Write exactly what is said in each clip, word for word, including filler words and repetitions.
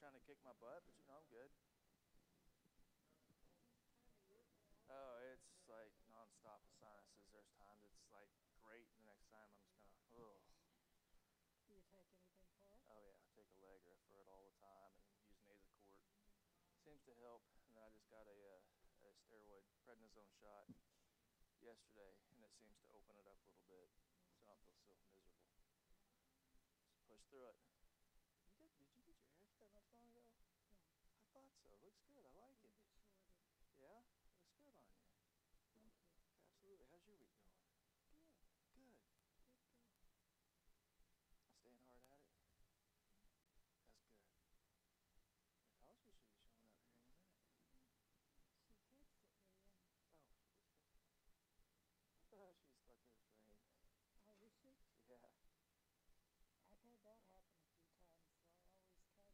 trying to kick my butt, but you know, I'm good. Oh, it's like nonstop with sinuses. There's times it's like great, and the next time I'm just going to, ugh. Do you take anything for it? Oh, yeah. I take Allegra for it all the time and use Nasacort. Seems to help. And then I just got a, uh, a steroid prednisone shot yesterday, and it seems to open it up a little bit, so I don't feel so miserable. Just push through it. You did, did you get your hair cut not long ago? No. I thought so. Looks good. I like it. Yeah? Looks good on you. Thank you. Absolutely. How's your week going? Good. Good. Good, good. I'm staying hard at it. That's good.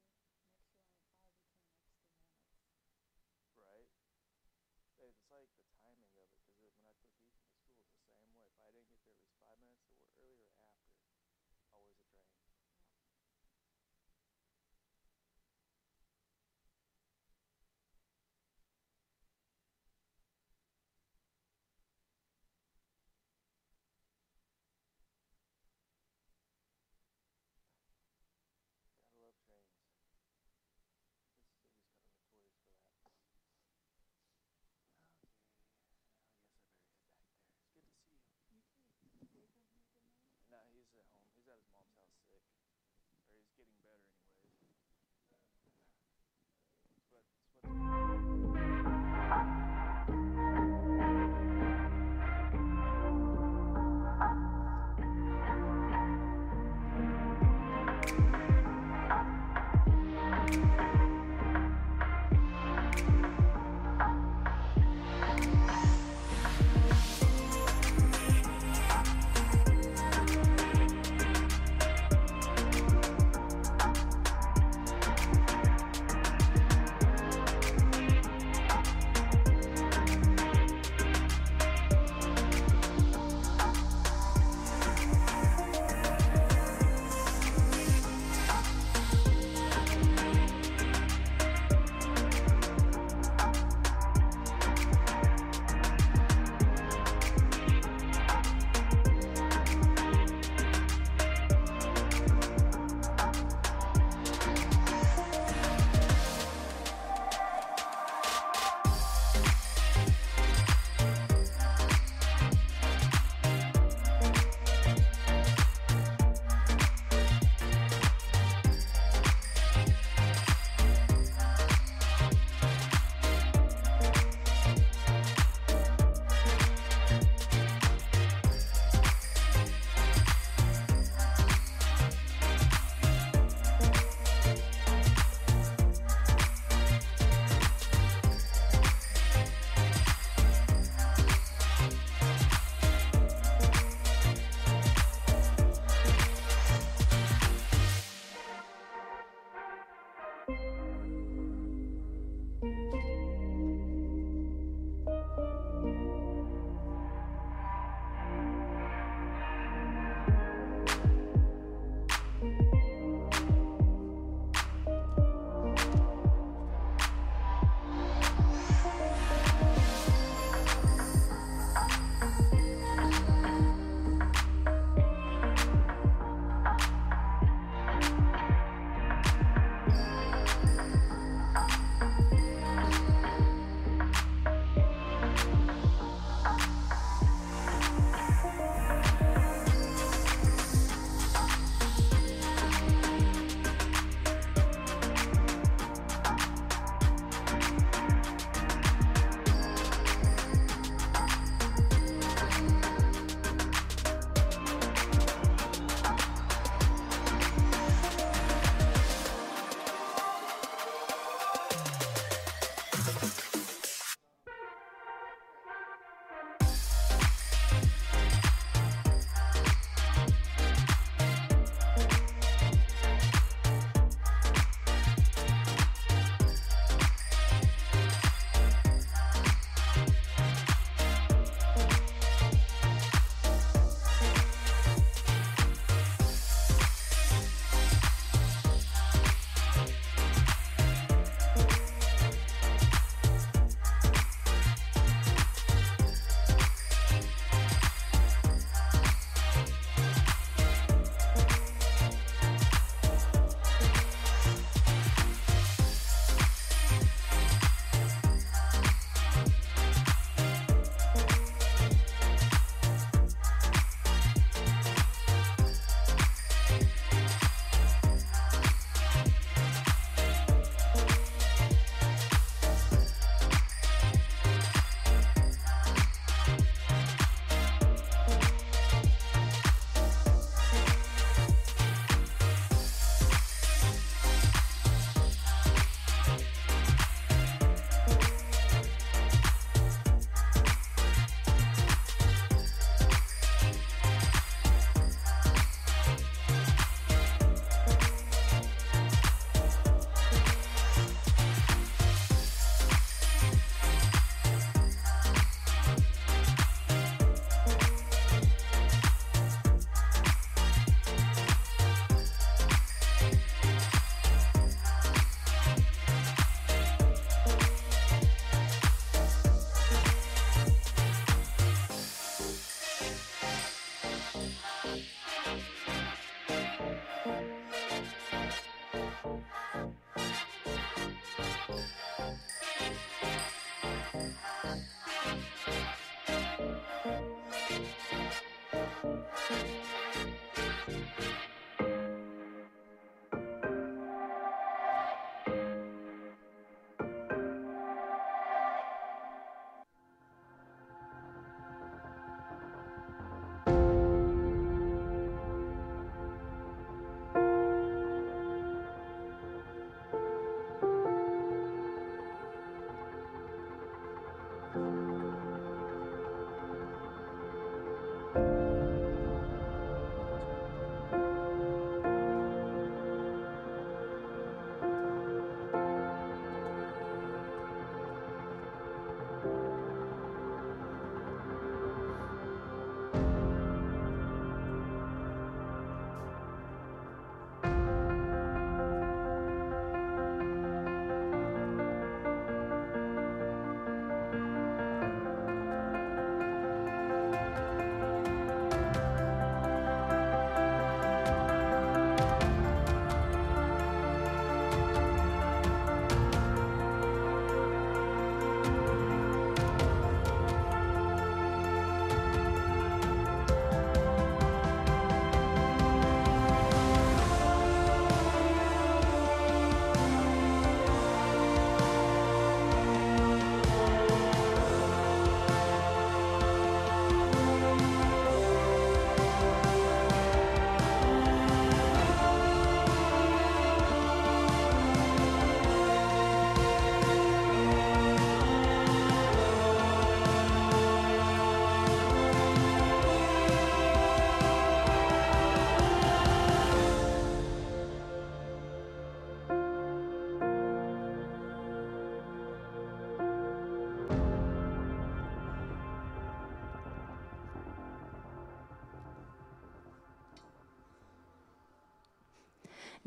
The Cosby should be showing up here in a minute. She takes it there, yeah. Oh, she was good. I thought she was stuck in the rain. Oh, is she? Yeah. I've had that happen a few times, so I always try to make sure I'm five or ten extra minutes. Right. It's like the timing of it, because when I took Ethan to school, it's the same way. If I didn't get there, it was five minutes or earlier or after. Always a drain. Yeah. Gotta love trains. This city's kind of notorious for that. Good to see you. You too. No, he's at home. He's at his mom's house sick. Or he's getting better anyways. But it's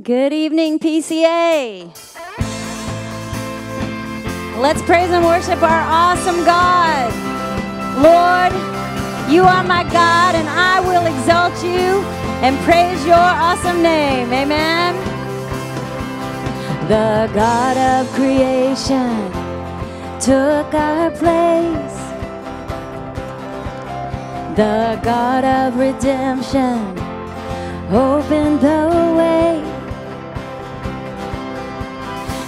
Good evening, P C A. Let's praise and worship our awesome God. Lord, you are my God, and I will exalt you and praise your awesome name. Amen. The God of creation took our place. The God of redemption opened the way.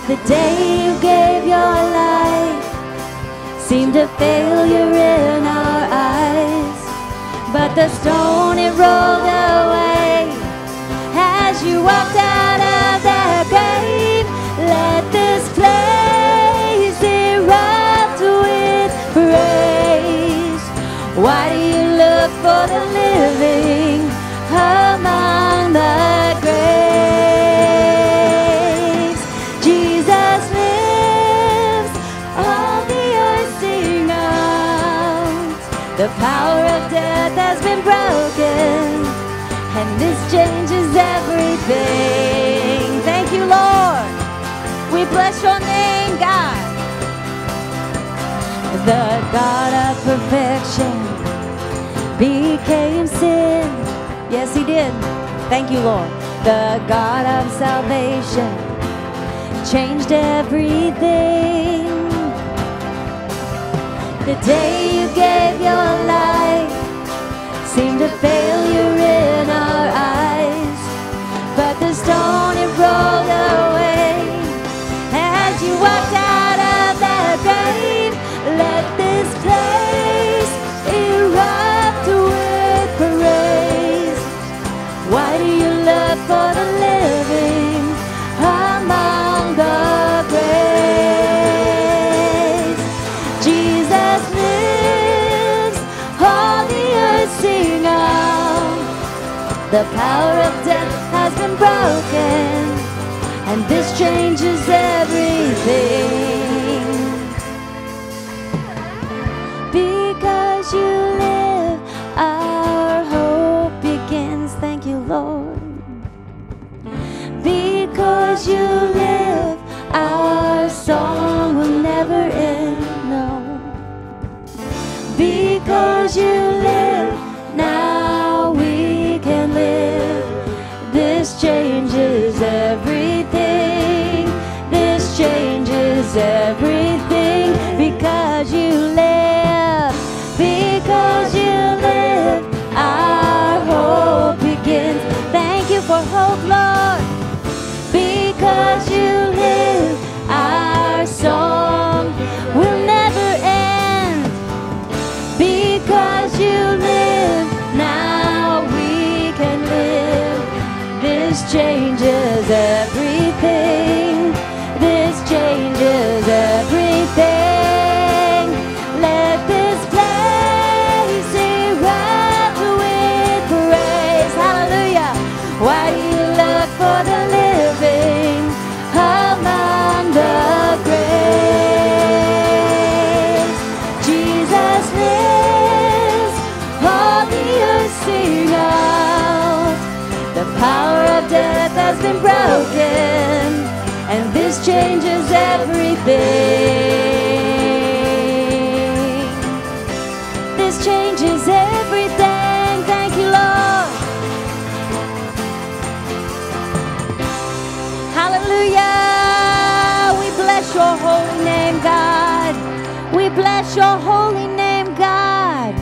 The day you gave your life seemed a failure in our eyes, but the stone it rolled away as you walked out of that grave. Let this place erupt with praise. Why do you look for the living among the grave? The power of death has been broken, and this changes everything. Thank you, Lord. We bless your name, God. The God of perfection became sin. Yes, he did. Thank you, Lord. The God of salvation changed everything. The day you gave your life seemed a failure in our eyes, but the stone it rolled away as you walked out of that grave. Let this place erupt with praise. Why do you look for the living among the graves? Jesus lives, all the earth sing out. The power of death has been broken, and this changes everything. Because you live, our hope begins. Thank you, Lord. Because you live, our song will never end. Because you live, now we can live. This changes everything. This changes everything. Because you live, because you live, our hope. hope, Lord, because you live, our song will never end. Because you live, now we can live. This changes everything. This changes everything. And this changes everything. This changes everything. Thank you, Lord. Hallelujah. We bless your holy name, God. We bless your holy name, God.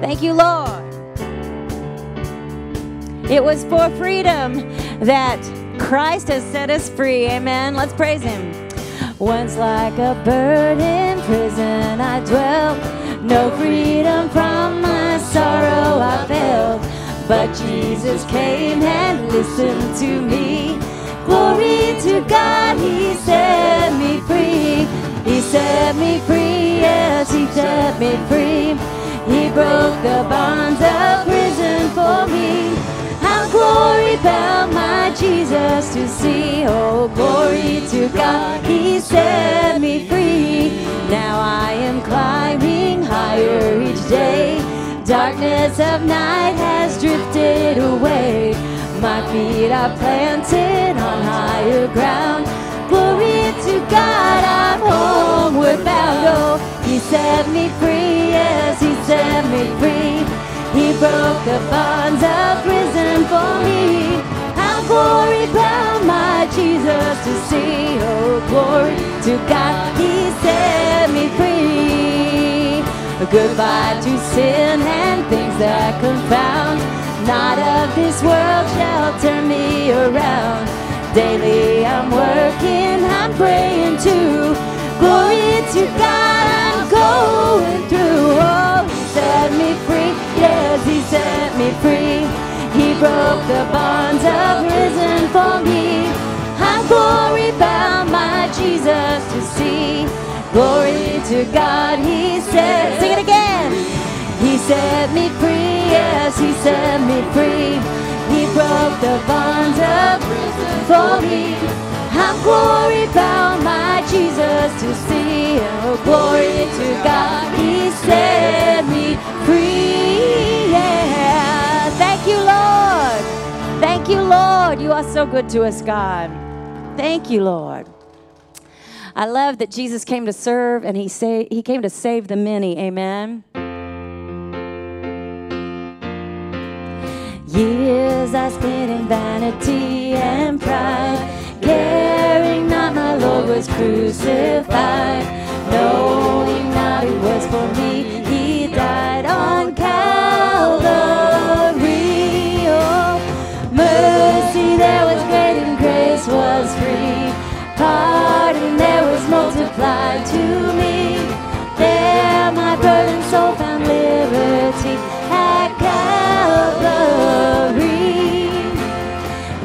Thank you, Lord. It was for freedom that Christ has set us free. Amen. Let's praise him. Once like a bird in prison I dwelt, no freedom from my sorrow I felt. But Jesus came and listened to me. Glory to God, he set me free. He set me free, yes, he set me free. He broke the bonds of prison for me. Glory bound my Jesus to see. Oh, glory to God, he set me free. Now I am climbing higher each day. Darkness of night has drifted away. My feet are planted on higher ground. Glory to God, I'm homeward bound. Oh, he set me free, yes, he set me free. He broke the bonds of prison for me. How glory bound my Jesus to see. Oh, glory to God, he set me free. Goodbye to sin and things that confound. Not of this world shall turn me around. Daily I'm working, I'm praying too. Glory to God, I'm going through. Oh, he set me free. Yes, he set me free. He broke the bonds of prison for me. I'm glory bound, my Jesus to see. Glory to God, he set. Sing it again. He set me free. Yes, he set me free. He broke the bonds of prison for me. I'm glory bound, my Jesus to see. Oh, glory to God, he set me free. Thank you, Lord. Thank you, Lord. You are so good to us, God. Thank you, Lord. I love that Jesus came to serve and he sa- he came to save the many. Amen. Years I spent in vanity and pride, caring not my Lord was crucified, knowing not it was for me he died on Calvary. Was free, pardon there was multiplied to me. There my burdened soul found liberty at Calvary.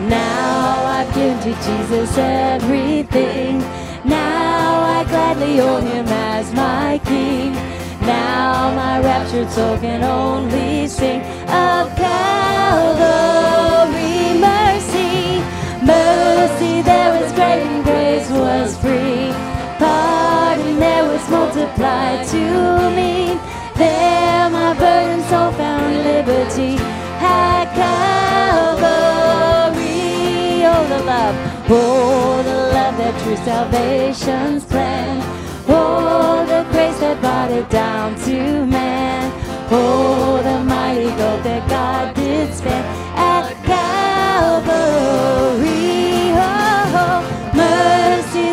Now I've given to Jesus everything. Now I gladly own him as my king. Now my raptured soul can only sing of Calvary mercy. Mercy, there was great and grace was free. Pardon, there was multiplied to me. There my burdened soul found liberty at Calvary. Oh, the love, oh, the love that true salvation's plan. Oh, the grace that brought it down to man. Oh, the mighty gold that God did spend at Calvary.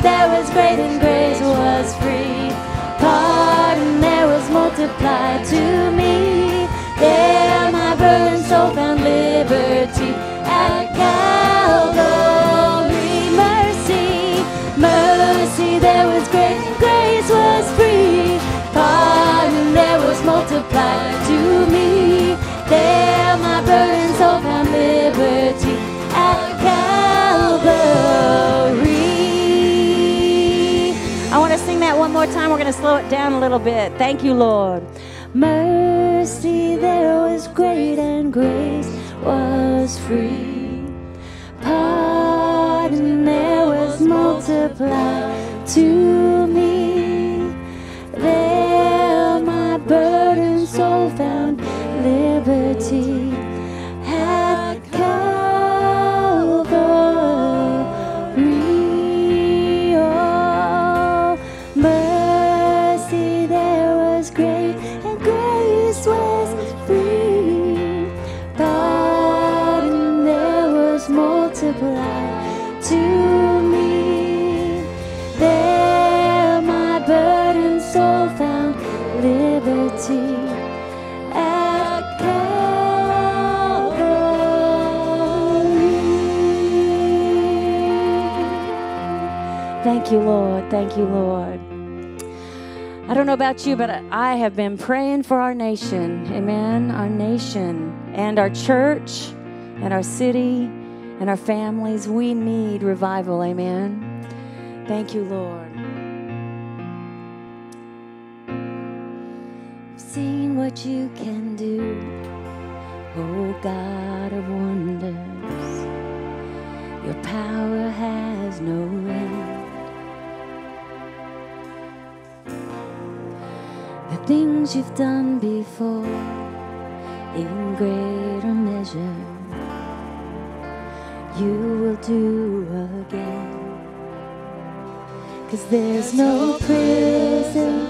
There was great and grace was free. Pardon there was multiplied to me. There my burdened soul found liberty at God. we're going to slow it down a little bit. Thank you, Lord. Mercy there was great and grace was free. Pardon there was multiplied to me. There my burdened soul found liberty. At Calvary, oh, mercy there was great, and grace was free. Pardon there was multiplied to me. There my burdened soul found liberty. Thank you, Lord. Thank you, Lord. I don't know about you, but I have been praying for our nation. Amen. Our nation and our church and our city and our families. We need revival. Amen. Thank you, Lord. I've seen what you can do, oh God of wonders. Your power has no end. The things you've done before in greater measure you will do again. Cause there's no prison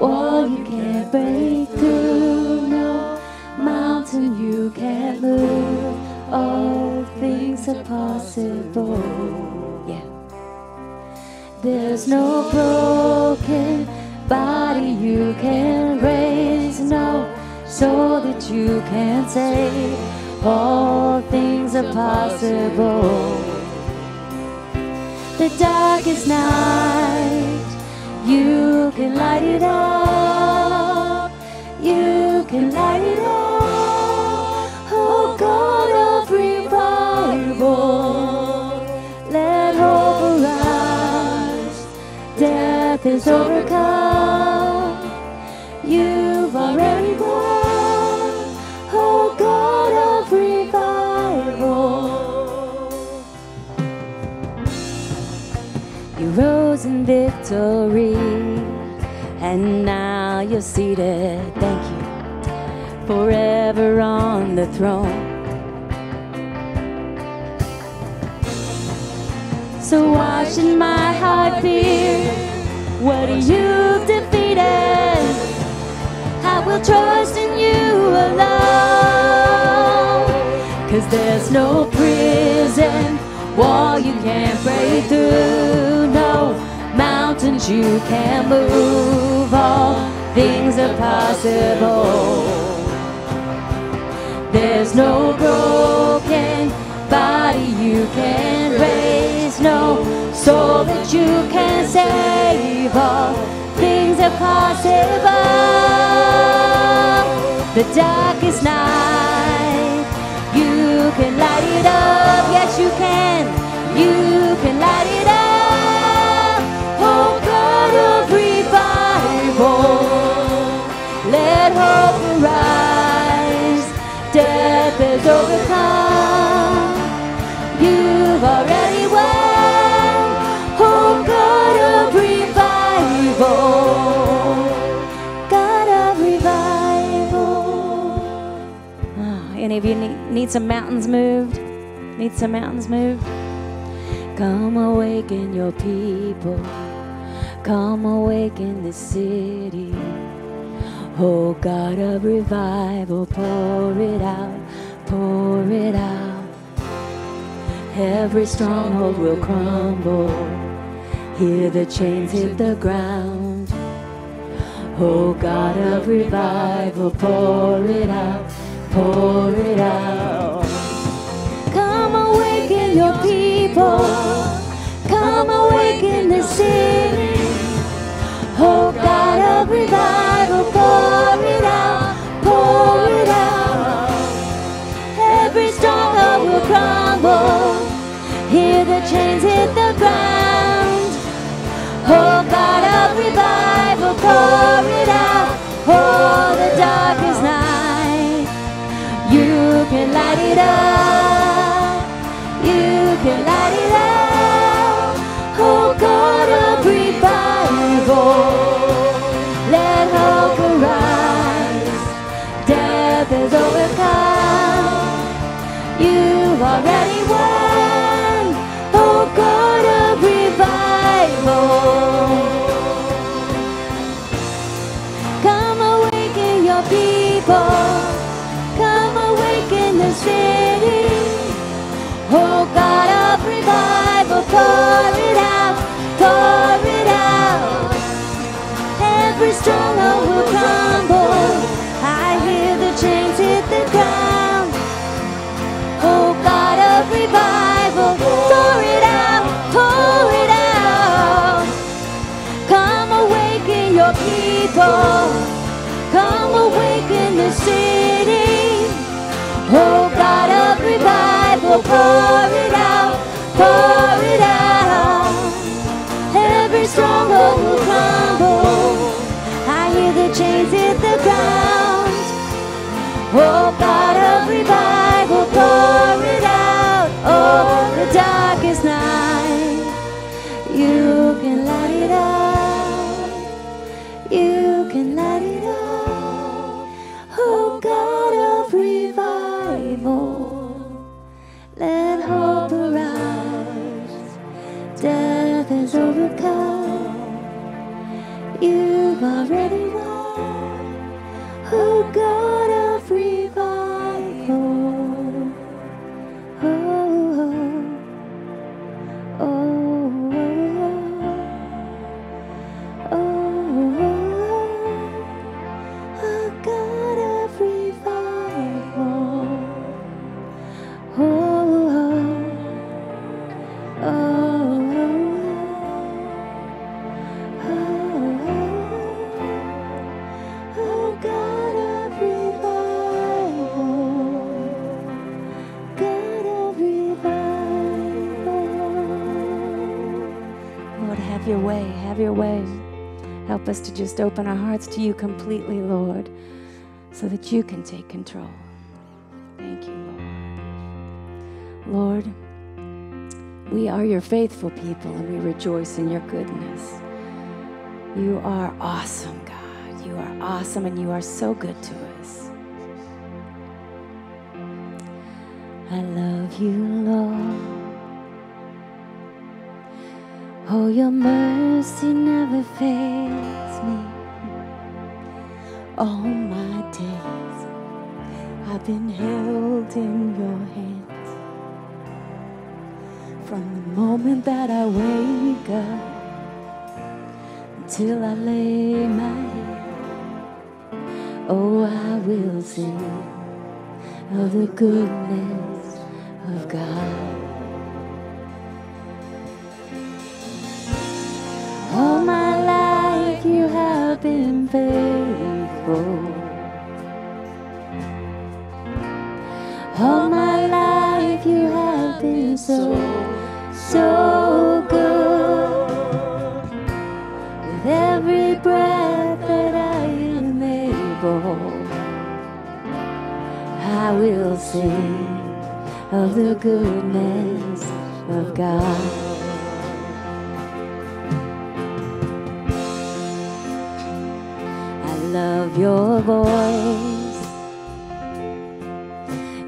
wall you can't break through, no mountain you can't move. All things are possible. Yeah. There's no broken body you can raise, no soul that you can save. All things are possible. The darkest night, you can light it up. You can light it up. Oh God of revival, let hope arise. Death is overcome. You've already won, oh God of revival. You rose in victory, and now you're seated, thank you, forever on the throne. So why should my heart fear what you've defeated? I will trust in you alone. Cause there's no prison wall you can't break through, no mountains you can't move. All things are possible. There's no broken body you can't raise, no soul that you can't save. All things are possible. The darkest night, you can light it up. Yes, you can. You can light it up. Oh, God of revival, let hope arise. Death is overcome. You've already won. God of revival. Oh, any of you need, need some mountains moved? Need some mountains moved? Come awaken your people. Come awaken this city. Oh God of revival, pour it out, pour it out. Every stronghold will crumble. Hear the chains hit the ground. Oh God of revival, pour it out, pour it out. Come awaken your people. Come awaken the city. Oh God of revival, pour it out, pour it out. Every stronghold will crumble. Hear the chains hit the ground. Oh God of revival, pour it out. Oh, the darkest night, you can light it up, you can light it up. Oh, God of revival, let hope arise, death is overcome, you've already won. Oh, God of revival, come awaken the city. Oh, God of revival, pour it out, pour it out. Every stronghold will crumble. I hear the chains hit the ground. Oh, God of revival, pour it out, pour it out. Come awaken your people. Come awaken the city. Oh, God of revival, pour it out, pour it out. Every stronghold will crumble. I hear the chains hit the ground. Oh, God of revival, pour it out. Oh, the darkest night, you can light it up. You can light it up. Let hope arise, death is overcome, you've already won, oh God of revival, oh, oh, oh, oh, oh, oh, oh God of revival, oh. Your way, have your way. Help us to just open our hearts to you completely, Lord, so that you can take control. Thank you, Lord. Lord, we are your faithful people and we rejoice in your goodness. You are awesome, God. You are awesome and you are so good to us. I love you, Lord. Oh, your mercy never fails me. All my days I've been held in your hands. From the moment that I wake up until I lay my head, oh, I will sing of the goodness of God. All my life you have been faithful. All my life you have been so, so good. With every breath that I am able, I will sing of the goodness of God. Love your voice.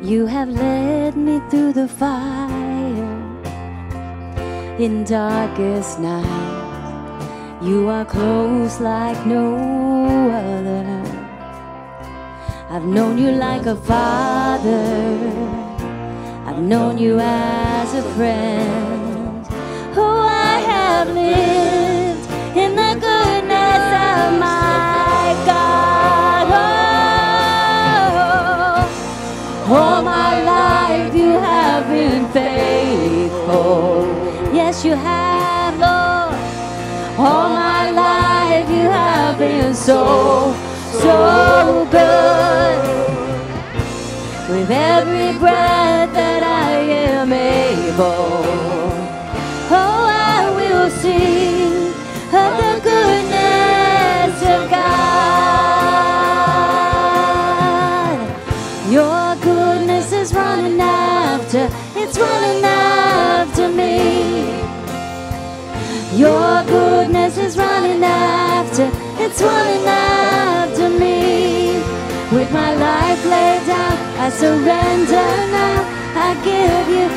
You have led me through the fire. In darkest night, you are close like no other. I've known you like a father. I've known you as a friend. Oh, I have lived in the goodness of my all my life you have been faithful. Yes, you have, Lord. All my life you have been so, so good. With every breath that I am able, oh, I will sing of the goodness of after, it's running after me. Your goodness is running after, it's running after me. With my life laid down, I surrender now, I give you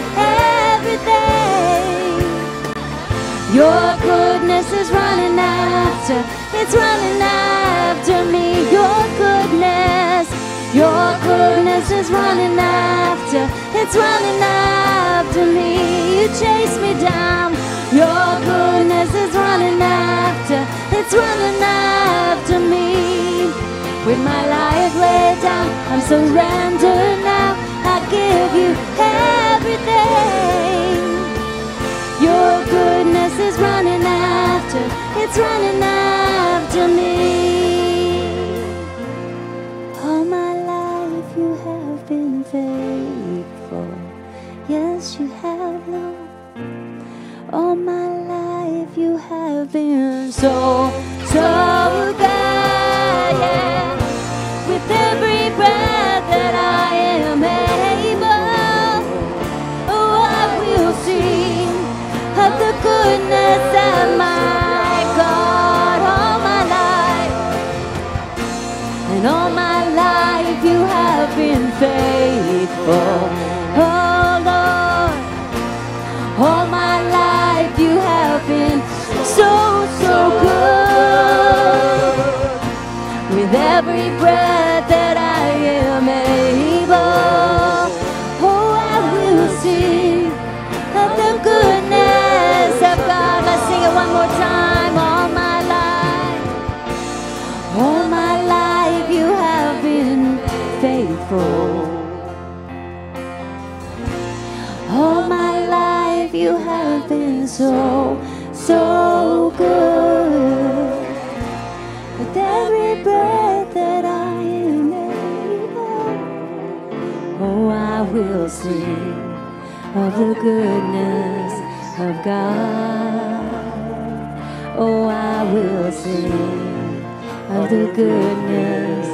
everything. Your goodness is running after, it's running after me. Your goodness, your goodness is running after, it's running after me. You chase me down. Your goodness is running after, it's running after me. With my life laid down, I'm surrendered now, I give you everything. Your goodness is running after, it's running after me. All my life you have been faithful, yes you have, Lord. All my life you have been so, so good, yeah. With every breath that I am able, oh, I will sing of the goodness of my God all my life. And all my life you have been faithful, oh Lord, all my you have been so, so good. With every breath that I am able, oh, I will sing of the goodness of God. Let's sing it one more time. All my life, all my life you have been faithful. All my life you have been so, so good. With every breath that I am able, oh, I will sing of the goodness of God. Oh, I will sing of the goodness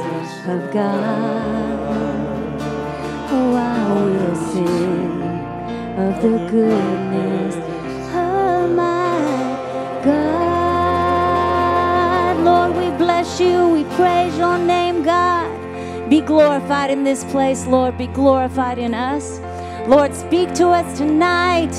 of God. Oh, I will sing of the goodness of my God. Lord, we bless you. We praise your name, God. Be glorified in this place, Lord. Be glorified in us. Lord, speak to us tonight.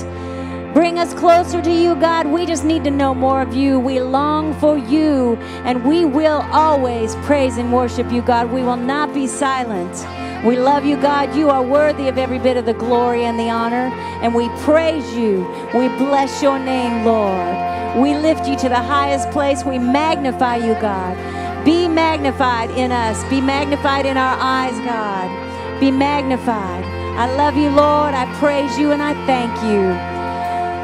Bring us closer to you, God. We just need to know more of you. We long for you, and we will always praise and worship you, God. We will not be silent. We love you, God. You are worthy of every bit of the glory and the honor, and we praise you. We bless your name, Lord. We lift you to the highest place. We magnify you, God. Be magnified in us. Be magnified in our eyes, God. Be magnified. I love you, Lord. I praise you, and I thank you.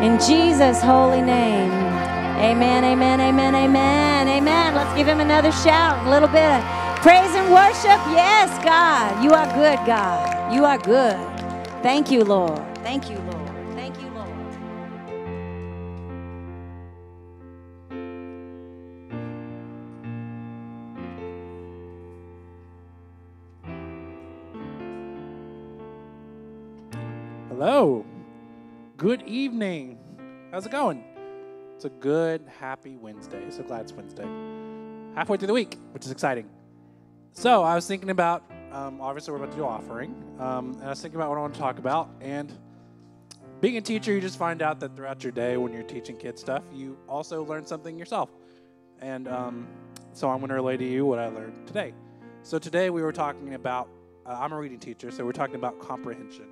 In Jesus' holy name, amen, amen, amen, amen, amen. Let's give him another shout, a little bit of praise and worship. Yes, God. You are good, God. You are good. Thank you, Lord. Thank you, Lord. Thank you, Lord. Hello. Good evening. How's it going? It's a good, happy Wednesday. So glad it's Wednesday. Halfway through the week, which is exciting. So I was thinking about, um, obviously we're about to do offering, um, and I was thinking about what I want to talk about. And being a teacher, you just find out that throughout your day when you're teaching kids stuff, you also learn something yourself. And um, so I'm going to relay to you what I learned today. So today we were talking about, uh, I'm a reading teacher, so we're talking about comprehension.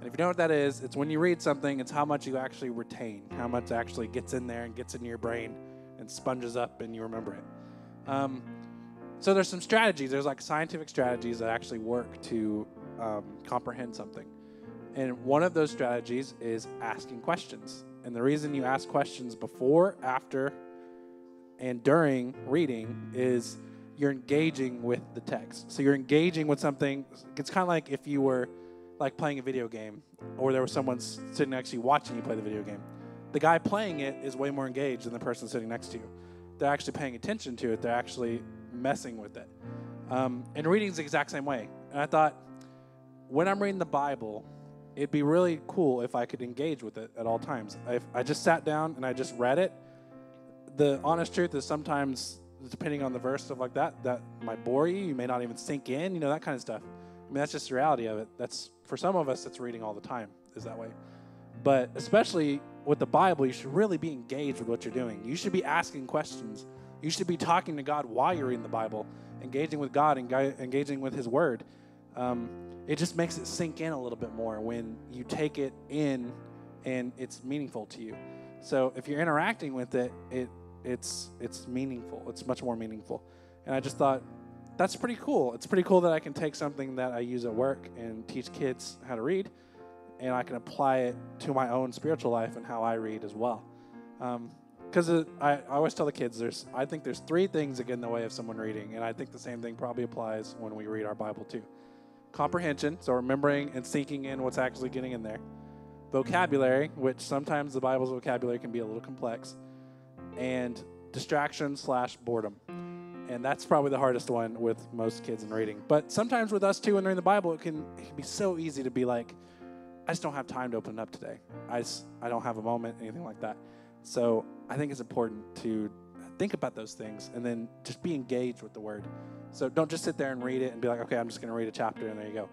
And if you know what that is, it's when you read something, it's how much you actually retain, how much actually gets in there and gets in your brain and sponges up and you remember it. Um, So there's some strategies. There's like scientific strategies that actually work to um, comprehend something. And one of those strategies is asking questions. And the reason you ask questions before, after, and during reading is you're engaging with the text. So you're engaging with something. It's kind of like if you were like playing a video game or there was someone sitting next to you watching you play the video game. The guy playing it is way more engaged than the person sitting next to you. They're actually paying attention to it. They're actually messing with it. Um, and reading is the exact same way. And I thought, when I'm reading the Bible, it'd be really cool if I could engage with it at all times. If I just sat down and I just read it, the honest truth is sometimes, depending on the verse, stuff like that, that might bore you. You may not even sink in, you know, that kind of stuff. I mean, that's just the reality of it. That's, for some of us, it's reading all the time is that way. But especially with the Bible, you should really be engaged with what you're doing. You should be asking questions. You should be talking to God while you're reading the Bible, engaging with God, and engaging with His Word. Um, it just makes it sink in a little bit more when you take it in and it's meaningful to you. So if you're interacting with it, it it's it's meaningful. It's much more meaningful. And I just thought, that's pretty cool. It's pretty cool that I can take something that I use at work and teach kids how to read, and I can apply it to my own spiritual life and how I read as well. Because um, I, I always tell the kids, there's I think there's three things that get in the way of someone reading, and I think the same thing probably applies when we read our Bible too. Comprehension, so remembering and sinking in what's actually getting in there. Vocabulary, which sometimes the Bible's vocabulary can be a little complex. And distraction slash boredom. And that's probably the hardest one with most kids in reading. But sometimes with us too, and reading the Bible, it can, it can be so easy to be like, I just don't have time to open it up today. I, just, I don't have a moment, anything like that. So I think it's important to think about those things and then just be engaged with the Word. So don't just sit there and read it and be like, okay, I'm just going to read a chapter, and there you go.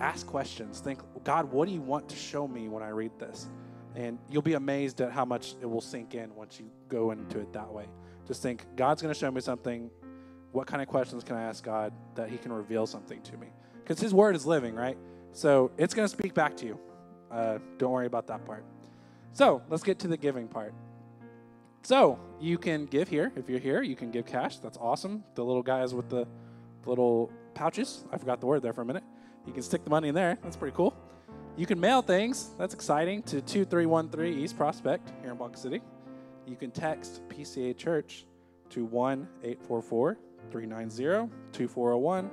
Ask questions. Think, God, what do you want to show me when I read this? And you'll be amazed at how much it will sink in once you go into it that way. Just think, God's going to show me something. What kind of questions can I ask God that He can reveal something to me? Because His Word is living, right? So it's going to speak back to you. Uh, don't worry about that part. So let's get to the giving part. So you can give here. If you're here, you can give cash. That's awesome. The little guys with the little pouches. I forgot the word there for a minute. You can stick the money in there. That's pretty cool. You can mail things. That's exciting. To two three one three East Prospect here in Ponca City. You can text P C A Church to one eight four four, three nine zero, two four zero one.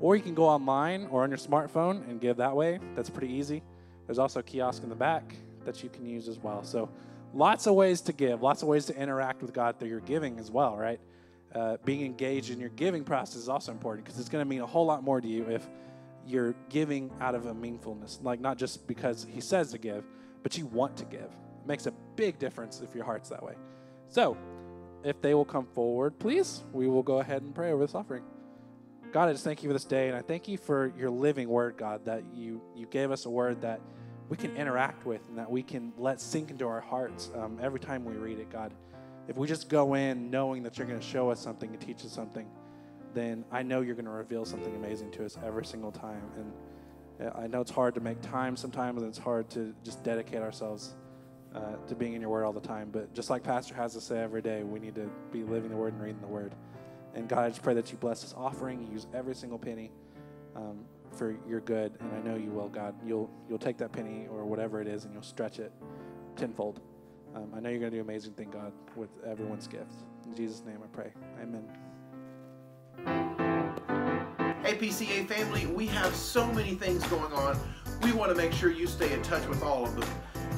Or you can go online or on your smartphone and give that way. That's pretty easy. There's also a kiosk in the back that you can use as well. So lots of ways to give. Lots of ways to interact with God through your giving as well, right? Uh, being engaged in your giving process is also important because it's going to mean a whole lot more to you if you're giving out of a meaningfulness, like not just because He says to give, but you want to give. It makes a big difference if your heart's that way. So if they will come forward, please, we will go ahead and pray over this offering. God, I just thank You for this day, and I thank You for Your living Word, God, that you, you gave us a word that we can interact with and that we can let sink into our hearts um, every time we read it, God. If we just go in knowing that You're going to show us something and teach us something, then I know You're going to reveal something amazing to us every single time. And I know it's hard to make time sometimes, and it's hard to just dedicate ourselves uh, to being in Your Word all the time. But just like Pastor has to say every day, we need to be living the Word and reading the Word. And God, I just pray that You bless this offering. You use every single penny um, for Your good. And I know You will, God. You'll you'll take that penny or whatever it is, and You'll stretch it tenfold. Um, I know You're going to do an amazing thing, God, with everyone's gift. In Jesus' name I pray. Amen. Hey P C A family, we have so many things going on. We want to make sure you stay in touch with all of them.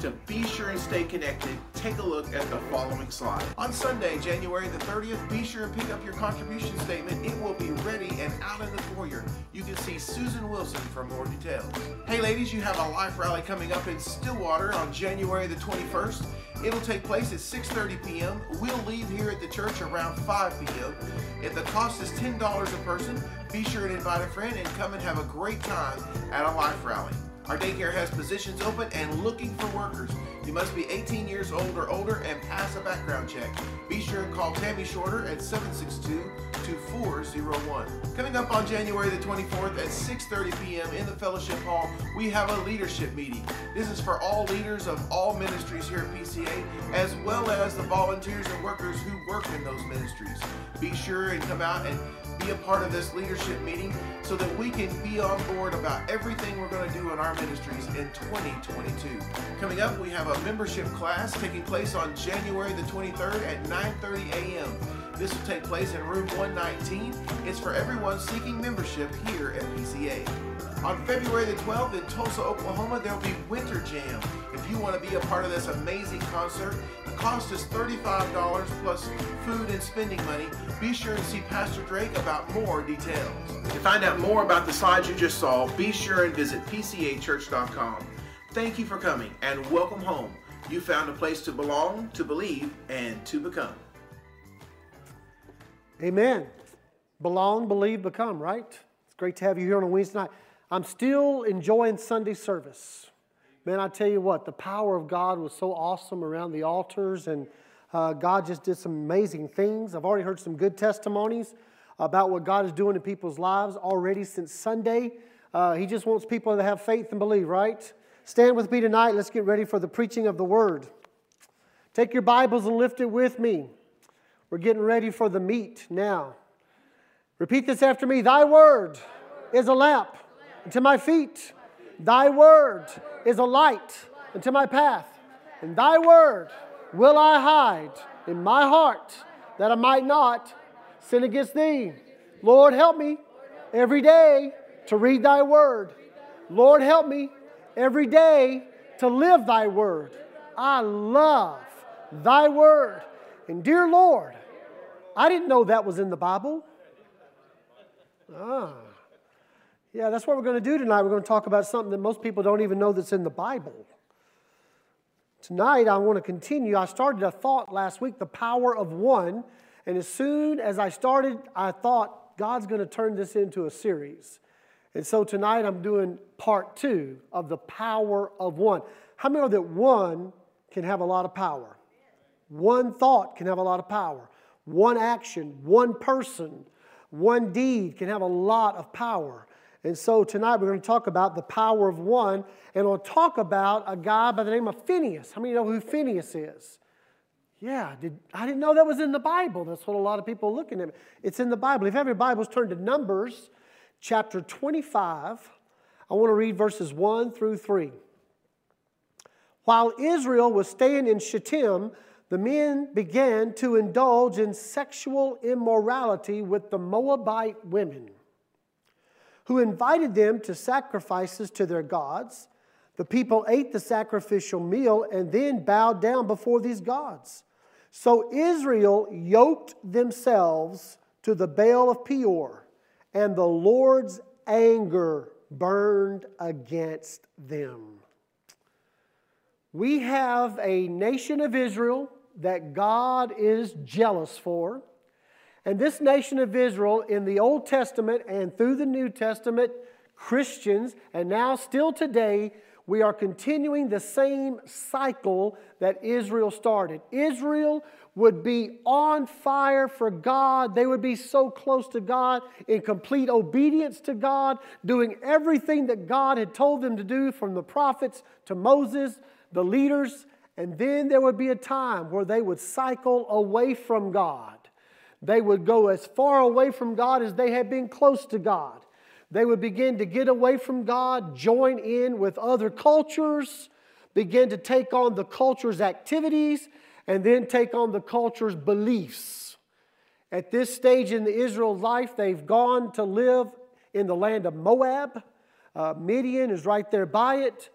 To be sure and stay connected, take a look at the following slide. On Sunday, January the thirtieth, be sure and pick up your contribution statement. It will be ready and out in the foyer. You can see Susan Wilson for more details. Hey ladies, you have a life rally coming up in Stillwater on January the twenty-first. It'll take place at six thirty p m We'll leave here at the church around five p m If the cost is ten dollars a person, be sure to invite a friend and come and have a great time at a life rally. Our daycare has positions open and looking for workers. You must be eighteen years old or older and pass a background check. Be sure and call Tammy Shorter at seven six two, two four zero one. Coming up on January the twenty-fourth at six thirty p m in the Fellowship Hall, we have a leadership meeting. This is for all leaders of all ministries here at P C A, as well as the volunteers and workers who work in those ministries. Be sure and come out and be a part of this leadership meeting so that we can be on board about everything we're going to do in our ministries in twenty twenty-two. Coming up, we have a membership class taking place on January the twenty-third at nine thirty a m This will take place in room one nineteen. It's for everyone seeking membership here at P C A. On February the twelfth in Tulsa, Oklahoma, there will be Winter Jam. If you want to be a part of this amazing concert, the cost is thirty-five dollars plus food and spending money. Be sure to see Pastor Drake about more details. To find out more about the slides you just saw, be sure and visit p c a church dot com. Thank you for coming and welcome home. You found a place to belong, to believe, and to become. Amen. Belong, believe, become, right? It's great to have you here on a Wednesday night. I'm still enjoying Sunday service. Man, I tell you what, the power of God was so awesome around the altars, and uh, God just did some amazing things. I've already heard some good testimonies about what God is doing in people's lives already since Sunday. Uh, he just wants people to have faith and believe, right? Stand with me tonight. Let's get ready for the preaching of the Word. Take your Bibles and lift it with me. We're getting ready for the meat now. Repeat this after me. Thy word, Thy word is a lamp unto my feet. Thy word is a light unto my path. And thy word will I hide in my heart, that I might not sin against thee. Lord, help me every day to read thy word. Lord, help me every day to live thy word. I love thy word. And dear Lord, I didn't know that was in the Bible. Ah. Yeah, that's what we're going to do tonight. We're going to talk about something that most people don't even know that's in the Bible. Tonight, I want to continue. I started a thought last week, the power of one. And as soon as I started, I thought, God's going to turn this into a series. And so tonight, I'm doing part two of the power of one. How many know that one can have a lot of power? One thought can have a lot of power. One action, one person, one deed can have a lot of power. And so tonight we're going to talk about the power of one, and we'll talk about a guy by the name of Phinehas. How many know who Phinehas is? Yeah, did, I didn't know that was in the Bible. That's what a lot of people are looking at. It's in the Bible. If you have your Bibles, turn to Numbers chapter twenty-five. I want to read verses one through three. While Israel was staying in Shittim, the men began to indulge in sexual immorality with the Moabite women, who invited them to sacrifices to their gods. The people ate the sacrificial meal and then bowed down before these gods. So Israel yoked themselves to the Baal of Peor, and the Lord's anger burned against them. We have a nation of Israel that God is jealous for. And this nation of Israel in the Old Testament and through the New Testament, Christians, and now still today, we are continuing the same cycle that Israel started. Israel would be on fire for God. They would be so close to God, in complete obedience to God, doing everything that God had told them to do, from the prophets to Moses, the leaders. And then there would be a time where they would cycle away from God. They would go as far away from God as they had been close to God. They would begin to get away from God, join in with other cultures, begin to take on the culture's activities, and then take on the culture's beliefs. At this stage in the Israel life, they've gone to live in the land of Moab. Uh, Midian is right there by it.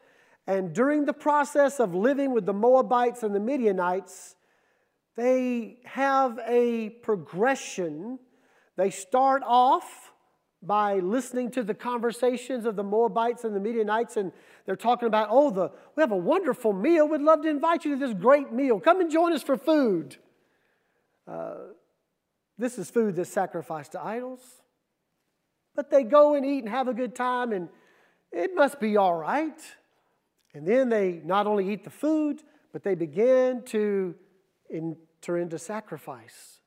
And during the process of living with the Moabites and the Midianites, they have a progression. They start off by listening to the conversations of the Moabites and the Midianites, and they're talking about, oh, the, we have a wonderful meal. We'd love to invite you to this great meal. Come and join us for food. Uh, this is food that's sacrificed to idols. But they go and eat and have a good time, and it must be all right. And then they not only eat the food, but they begin to enter into sacrifice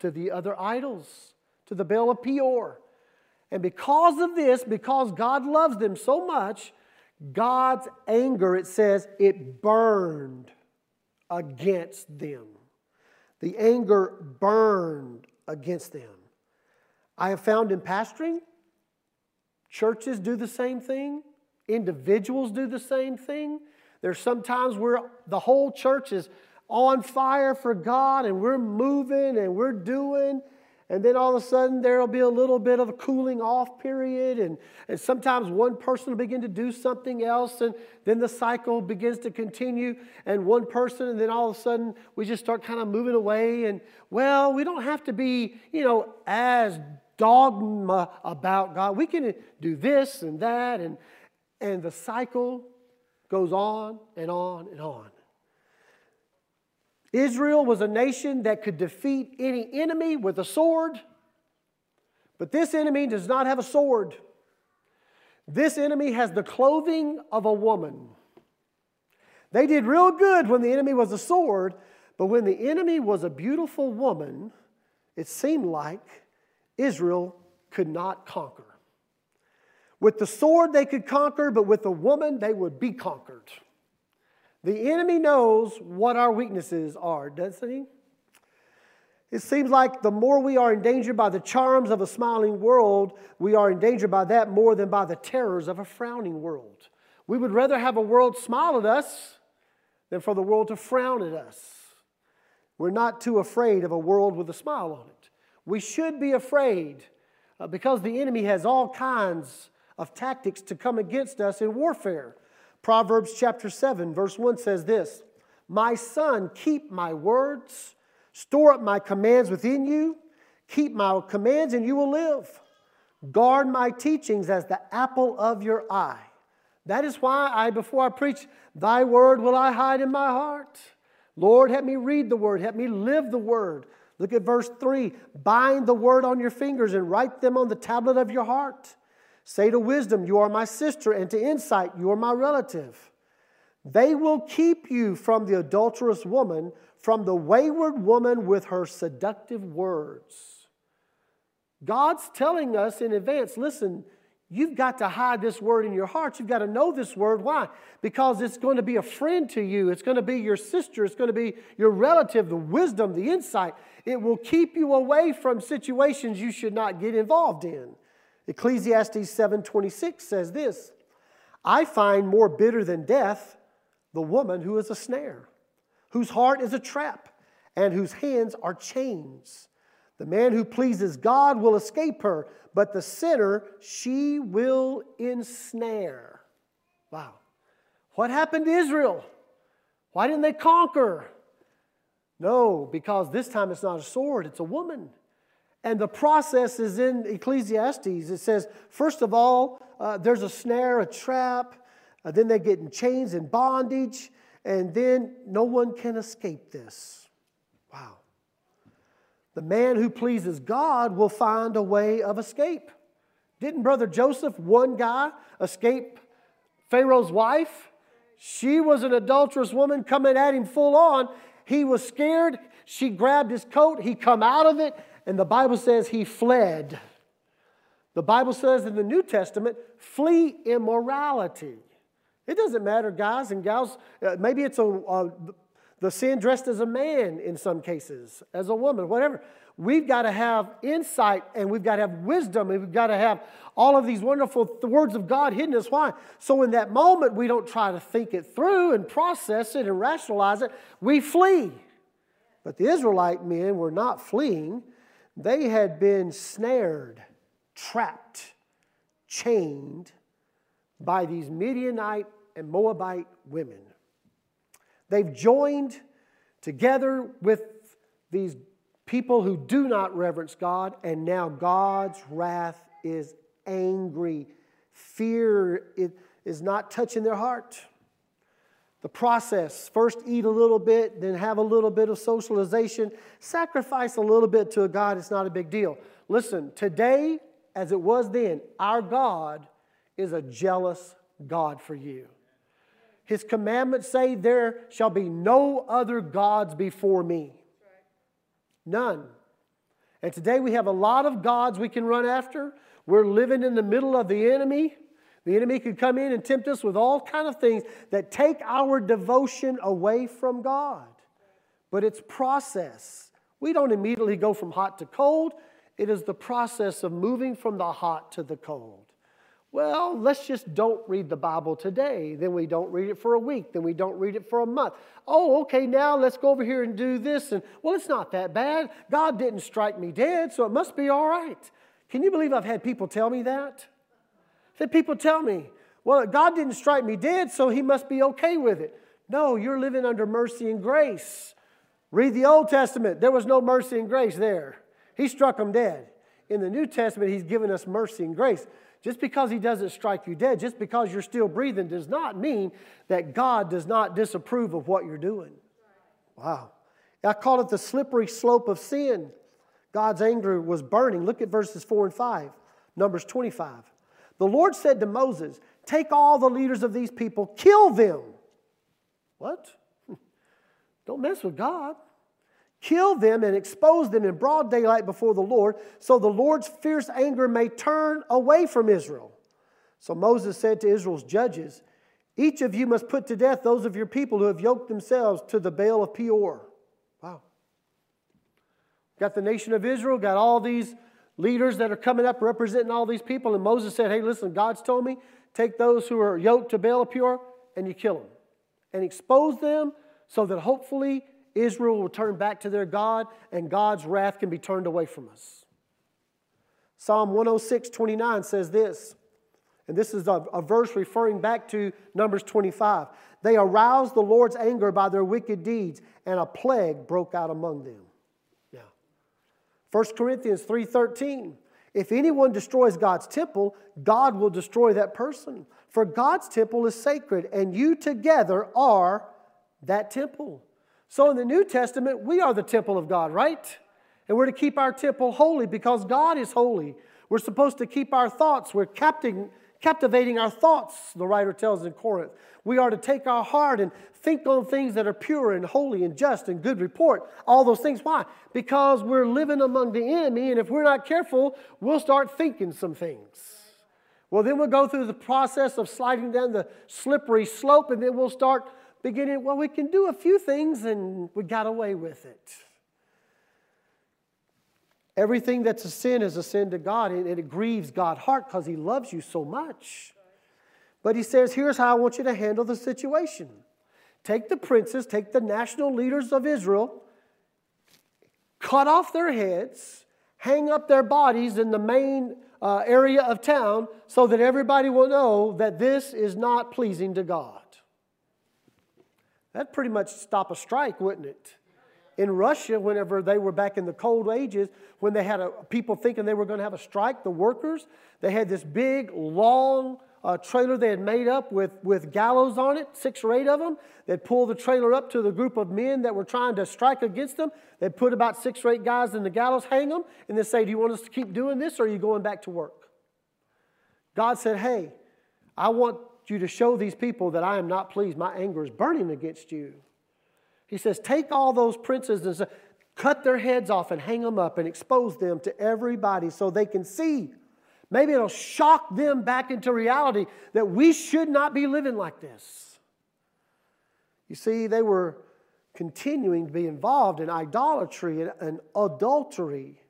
to the other idols, to the Baal of Peor. And because of this, because God loves them so much, God's anger, it says, it burned against them. The anger burned against them. I have found in pastoring, churches do the same thing. Individuals do the same thing. There's some times where the whole church is on fire for God, and we're moving and we're doing, and then all of a sudden there'll be a little bit of a cooling off period, and, and sometimes one person will begin to do something else, and then the cycle begins to continue, and one person, and then all of a sudden we just start kind of moving away, and well, we don't have to be, you know, as dogma about God. We can do this and that, and, and the cycle goes on and on and on. Israel was a nation that could defeat any enemy with a sword, but this enemy does not have a sword. This enemy has the clothing of a woman. They did real good when the enemy was a sword, but when the enemy was a beautiful woman, it seemed like Israel could not conquer. With the sword they could conquer, but with the woman they would be conquered. The enemy knows what our weaknesses are, doesn't he? It seems like the more we are endangered by the charms of a smiling world, we are endangered by that more than by the terrors of a frowning world. We would rather have a world smile at us than for the world to frown at us. We're not too afraid of a world with a smile on it. We should be afraid because the enemy has all kinds of tactics to come against us in warfare. Proverbs chapter seven, verse one says this, "My son, keep my words. Store up my commands within you. Keep my commands and you will live. Guard my teachings as the apple of your eye." That is why I, before I preach, thy word will I hide in my heart. Lord, help me read the word. Help me live the word. Look at verse three. Bind the word on your fingers and write them on the tablet of your heart. Say to wisdom, you are my sister, and to insight, you are my relative. They will keep you from the adulterous woman, from the wayward woman with her seductive words. God's telling us in advance, listen, you've got to hide this word in your heart. You've got to know this word. Why? Because it's going to be a friend to you. It's going to be your sister. It's going to be your relative, the wisdom, the insight. It will keep you away from situations you should not get involved in. Ecclesiastes seven twenty-six says this, "I find more bitter than death the woman who is a snare, whose heart is a trap, and whose hands are chains. The man who pleases God will escape her, but the sinner she will ensnare." Wow. What happened to Israel? Why didn't they conquer? No, because this time it's not a sword, it's a woman. And the process is in Ecclesiastes. It says, first of all, uh, there's a snare, a trap. Uh, then they get in chains and bondage. And then no one can escape this. Wow. The man who pleases God will find a way of escape. Didn't Brother Joseph, one guy, escape Pharaoh's wife? She was an adulterous woman coming at him full on. He was scared. She grabbed his coat. He come out of it. And the Bible says he fled. The Bible says in the New Testament, flee immorality. It doesn't matter, guys and gals. Uh, maybe it's a, a, the sin dressed as a man in some cases, as a woman, whatever. We've got to have insight, and we've got to have wisdom, and we've got to have all of these wonderful words of God hidden us. Why? So in that moment, we don't try to think it through and process it and rationalize it. We flee. But the Israelite men were not fleeing. They had been snared, trapped, chained by these Midianite and Moabite women. They've joined together with these people who do not reverence God, and now God's wrath is angry. Fear is not touching their heart. The process, first eat a little bit, then have a little bit of socialization, sacrifice a little bit to a God, it's not a big deal. Listen, today, as it was then, our God is a jealous God for you. His commandments say, there shall be no other gods before me. None. And today we have a lot of gods we can run after. We're living in the middle of the enemy. The enemy could come in and tempt us with all kinds of things that take our devotion away from God. But it's process. We don't immediately go from hot to cold. It is the process of moving from the hot to the cold. Well, let's just don't read the Bible today. Then we don't read it for a week. Then we don't read it for a month. Oh, okay, now let's go over here and do this. And well, it's not that bad. God didn't strike me dead, so it must be all right. Can you believe I've had people tell me that? That people tell me, well, God didn't strike me dead, so he must be okay with it. No, you're living under mercy and grace. Read the Old Testament. There was no mercy and grace there. He struck them dead. In the New Testament, he's given us mercy and grace. Just because he doesn't strike you dead, just because you're still breathing, does not mean that God does not disapprove of what you're doing. Wow. I call it the slippery slope of sin. God's anger was burning. Look at verses four and five, Numbers twenty-five. The Lord said to Moses, take all the leaders of these people, kill them. What? Don't mess with God. Kill them and expose them in broad daylight before the Lord, so the Lord's fierce anger may turn away from Israel. So Moses said to Israel's judges, each of you must put to death those of your people who have yoked themselves to the Baal of Peor. Wow. Got the nation of Israel, got all these leaders that are coming up representing all these people. And Moses said, hey, listen, God's told me, take those who are yoked to Baal of Peor and you kill them. And expose them so that hopefully Israel will turn back to their God and God's wrath can be turned away from us. Psalm one oh six, twenty-nine says this, and this is a, a verse referring back to Numbers twenty-five. They aroused the Lord's anger by their wicked deeds, and a plague broke out among them. Yeah. First Corinthians three thirteen. If anyone destroys God's temple, God will destroy that person. For God's temple is sacred, and you together are that temple. So in the New Testament, we are the temple of God, right? And we're to keep our temple holy because God is holy. We're supposed to keep our thoughts. We're captivating, captivating our thoughts, the writer tells in Corinth. We are to take our heart and think on things that are pure and holy and just and good report. All those things. Why? Because we're living among the enemy, and if we're not careful, we'll start thinking some things. Well, then we'll go through the process of sliding down the slippery slope, and then we'll start beginning, well, we can do a few things, and we got away with it. Everything that's a sin is a sin to God, and it grieves God's heart because he loves you so much. But he says, here's how I want you to handle the situation. Take the princes, take the national leaders of Israel, cut off their heads, hang up their bodies in the main uh, area of town so that everybody will know that this is not pleasing to God. That'd pretty much stop a strike, wouldn't it? In Russia, whenever they were back in the Cold Ages, when they had a, people thinking they were going to have a strike, the workers, they had this big, long uh, trailer they had made up with, with gallows on it, six or eight of them. They'd pull the trailer up to the group of men that were trying to strike against them. They'd put about six or eight guys in the gallows, hang them, and they'd say, do you want us to keep doing this, or are you going back to work? God said, hey, I want you to show these people that I am not pleased. My anger is burning against you. He says, take all those princes and cut their heads off and hang them up and expose them to everybody so they can see. Maybe it'll shock them back into reality that we should not be living like this. You see, they were continuing to be involved in idolatry and, and adultery.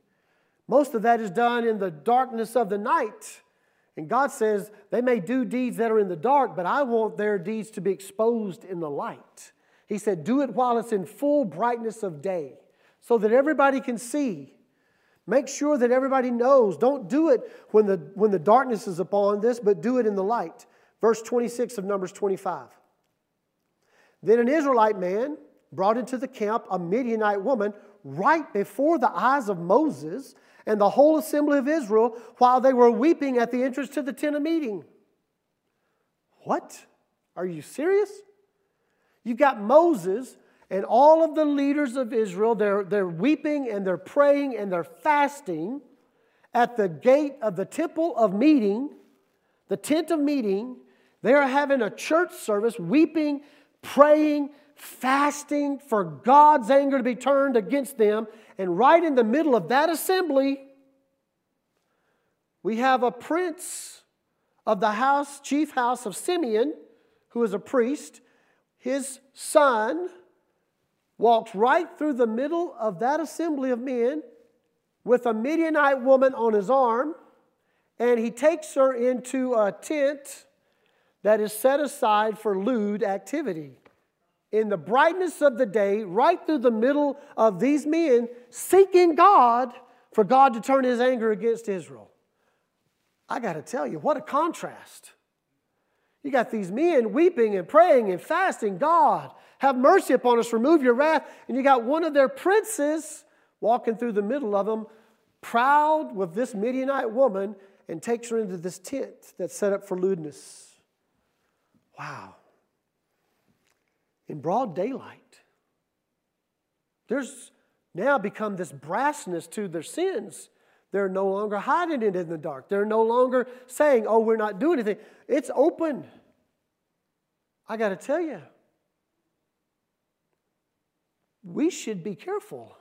Most of that is done in the darkness of the night. And God says they may do deeds that are in the dark, but I want their deeds to be exposed in the light. He said, do it while it's in full brightness of day so that everybody can see. Make sure that everybody knows. Don't do it when the, when the darkness is upon this, but do it in the light. Verse twenty-six of Numbers twenty-five. Then an Israelite man brought into the camp a Midianite woman right before the eyes of Moses and the whole assembly of Israel while they were weeping at the entrance to the tent of meeting. What? Are you serious? You've got Moses and all of the leaders of Israel. They're, they're weeping and they're praying and they're fasting at the gate of the temple of meeting, the tent of meeting. They're having a church service, weeping, praying, fasting for God's anger to be turned against them. And right in the middle of that assembly, we have a prince of the house, chief house of Simeon, who is a priest. His son walked right through the middle of that assembly of men with a Midianite woman on his arm, and he takes her into a tent that is set aside for lewd activity. In the brightness of the day, right through the middle of these men, seeking God for God to turn his anger against Israel. I got to tell you, what a contrast. You got these men weeping and praying and fasting. God, have mercy upon us. Remove your wrath. And you got one of their princes walking through the middle of them, proud with this Midianite woman. and takes her into this tent that's set up for lewdness. Wow. In broad daylight. There's now become this brassness to their sins. They're no longer hiding it in the dark. They're no longer saying, oh, we're not doing anything. It's open. I got to tell you, we should be careful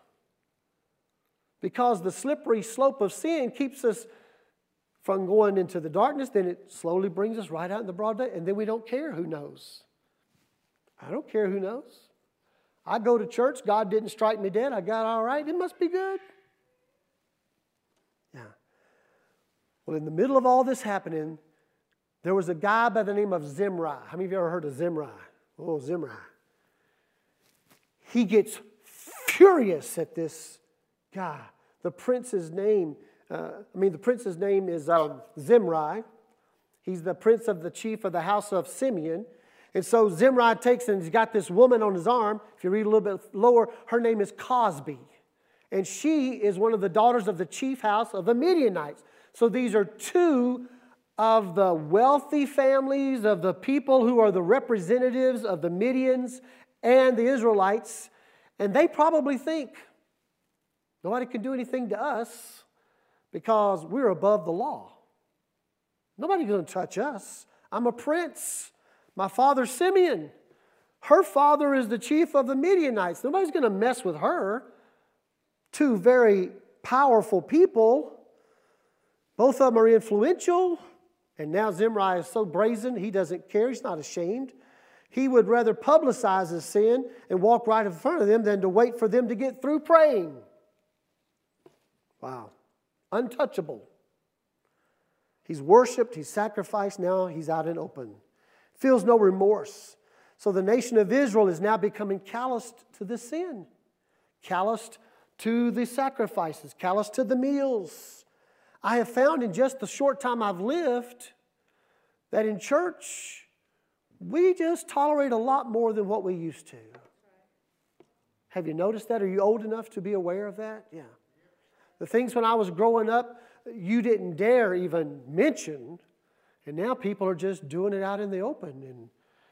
because the slippery slope of sin keeps us from going into the darkness. Then it slowly brings us right out in the broad day, and then we don't care who knows. I don't care who knows. I go to church. God didn't strike me dead. I got all right. It must be good. Yeah. Well, in the middle of all this happening, there was a guy by the name of Zimri. How many of you ever heard of Zimri? Oh, Zimri. He gets furious at this guy. The prince's name, uh, I mean, the prince's name is um, Zimri. He's the prince of the chief of the house of Simeon. And so Zimri takes and he's got this woman on his arm. If you read a little bit lower, her name is Cosby. And she is one of the daughters of the chief house of the Midianites. So these are two of the wealthy families of the people who are the representatives of the Midians and the Israelites. And they probably think, nobody can do anything to us because we're above the law. Nobody's going to touch us. I'm a prince. My father, Simeon, her father is the chief of the Midianites. Nobody's going to mess with her. Two very powerful people. Both of them are influential. And now Zimri is so brazen, he doesn't care. He's not ashamed. He would rather publicize his sin and walk right in front of them than to wait for them to get through praying. Wow. Untouchable. He's worshiped. He's sacrificed. Now he's out in open. Feels no remorse. So the nation of Israel is now becoming calloused to the sin, calloused to the sacrifices, calloused to the meals. I have found in just the short time I've lived that in church, we just tolerate a lot more than what we used to. Have you noticed that? Are you old enough to be aware of that? Yeah. The things when I was growing up, you didn't dare even mention. And now people are just doing it out in the open. And,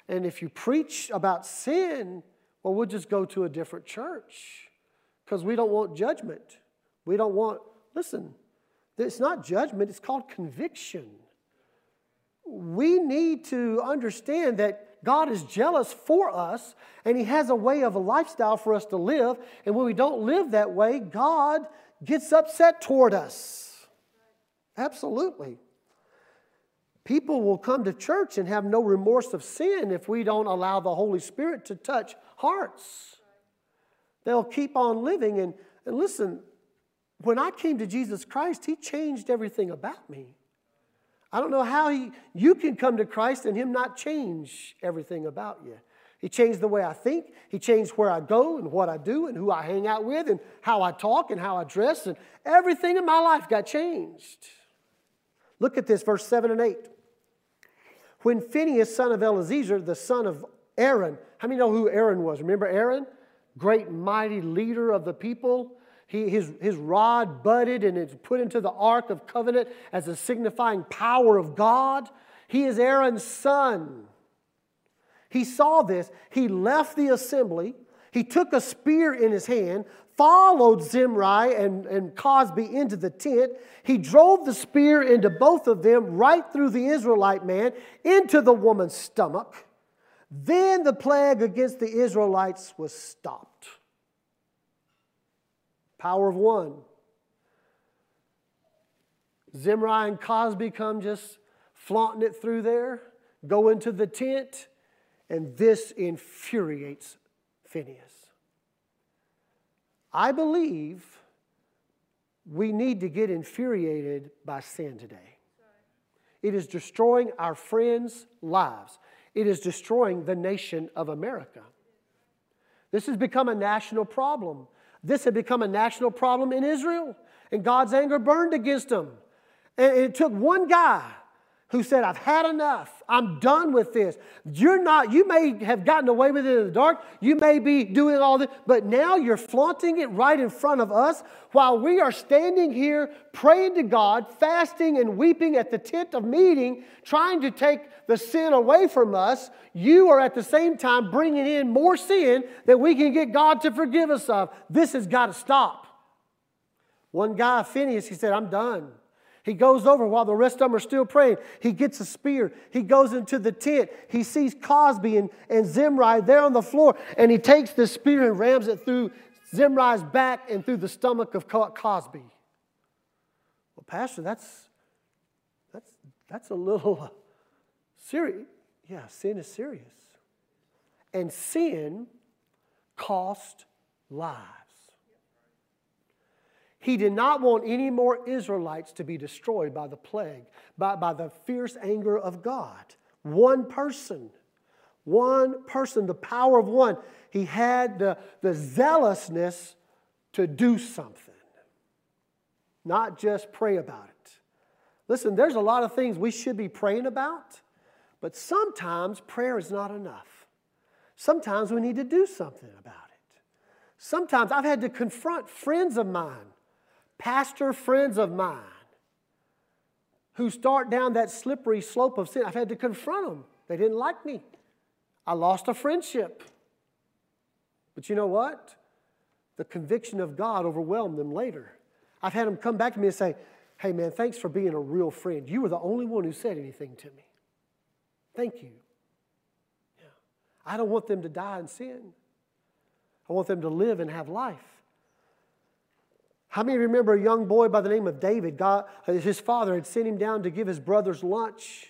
and if you preach about sin, well, we'll just go to a different church because we don't want judgment. We don't want, listen, it's not judgment. It's called conviction. We need to understand that God is jealous for us, and he has a way of a lifestyle for us to live. And when we don't live that way, God gets upset toward us. Absolutely. People will come to church and have no remorse of sin if we don't allow the Holy Spirit to touch hearts. They'll keep on living. And, and listen, when I came to Jesus Christ, he changed everything about me. I don't know how he, you can come to Christ and him not change everything about you. He changed the way I think. He changed where I go and what I do and who I hang out with and how I talk and how I dress. And everything in my life got changed. Look at this, verse seven and eight. When Phinehas, son of Eleazar, the son of Aaron, how many know who Aaron was? Remember Aaron? Great mighty leader of the people. He, his, his rod budded and it's put into the Ark of Covenant as a signifying power of God. He is Aaron's son. He saw this. He left the assembly. He took a spear in his hand, followed Zimri and, and Cosby into the tent. He drove the spear into both of them, right through the Israelite man, into the woman's stomach. Then the plague against the Israelites was stopped. Power of one. Zimri and Cosby come just flaunting it through there, go into the tent, and this infuriates Phinehas. I believe we need to get infuriated by sin today. It is destroying our friends' lives. It is destroying the nation of America. This has become a national problem. This had become a national problem in Israel, and God's anger burned against them. And it took one guy who said, I've had enough. I'm done with this. You're not, you may have gotten away with it in the dark. You may be doing all this, but now you're flaunting it right in front of us while we are standing here praying to God, fasting and weeping at the tent of meeting, trying to take the sin away from us. You are at the same time bringing in more sin that we can get God to forgive us of. This has got to stop. One guy, Phinehas, he said, I'm done. He goes over while the rest of them are still praying. He gets a spear. He goes into the tent. He sees Cosby and, and Zimri there on the floor, and he takes the spear and rams it through Zimri's back and through the stomach of Cosby. Well, Pastor, that's, that's, that's a little serious. Yeah, sin is serious. And sin cost lives. He did not want any more Israelites to be destroyed by the plague, by, by the fierce anger of God. One person, one person, the power of one. He had the, the zealousness to do something, not just pray about it. Listen, there's a lot of things we should be praying about, but sometimes prayer is not enough. Sometimes we need to do something about it. Sometimes I've had to confront friends of mine, pastor friends of mine who start down that slippery slope of sin. I've had to confront them. They didn't like me. I lost a friendship. But you know what? The conviction of God overwhelmed them later. I've had them come back to me and say, hey, man, thanks for being a real friend. You were the only one who said anything to me. Thank you. Yeah. I don't want them to die in sin. I want them to live and have life. How many remember a young boy by the name of David? God, his father had sent him down to give his brothers lunch.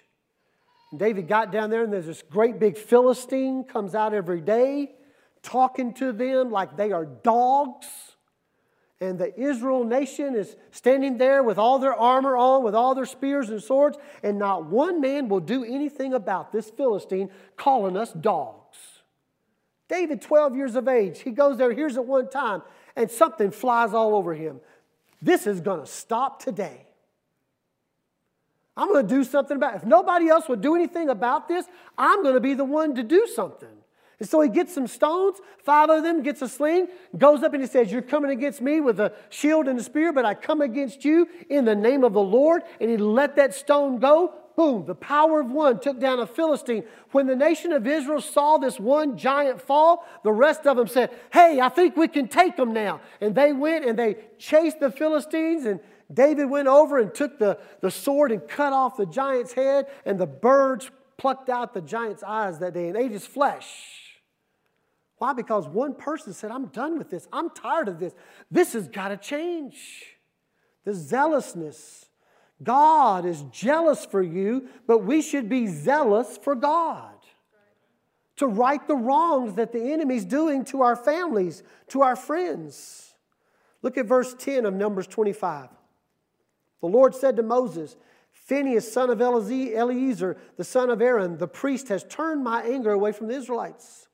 And David got down there, and there's this great big Philistine comes out every day talking to them like they are dogs. And the Israel nation is standing there with all their armor on, with all their spears and swords, and not one man will do anything about this Philistine calling us dogs. David, twelve years of age, he goes there, hears it one time, and something flies all over him. This is going to stop today. I'm going to do something about it. If nobody else would do anything about this, I'm going to be the one to do something. And so he gets some stones, five of them, gets a sling, goes up and he says, you're coming against me with a shield and a spear, but I come against you in the name of the Lord. And he let that stone go. Boom, the power of one took down a Philistine. When the nation of Israel saw this one giant fall, the rest of them said, hey, I think we can take them now. And they went and they chased the Philistines, and David went over and took the, the sword and cut off the giant's head, and the birds plucked out the giant's eyes that day and ate his flesh. Why? Because one person said, I'm done with this. I'm tired of this. This has got to change. The zealousness. God is jealous for you, but we should be zealous for God. To right the wrongs that the enemy's doing to our families, to our friends. Look at verse ten of Numbers twenty-five. The Lord said to Moses, Phinehas, son of Eleazar, the son of Aaron, the priest, has turned my anger away from the Israelites.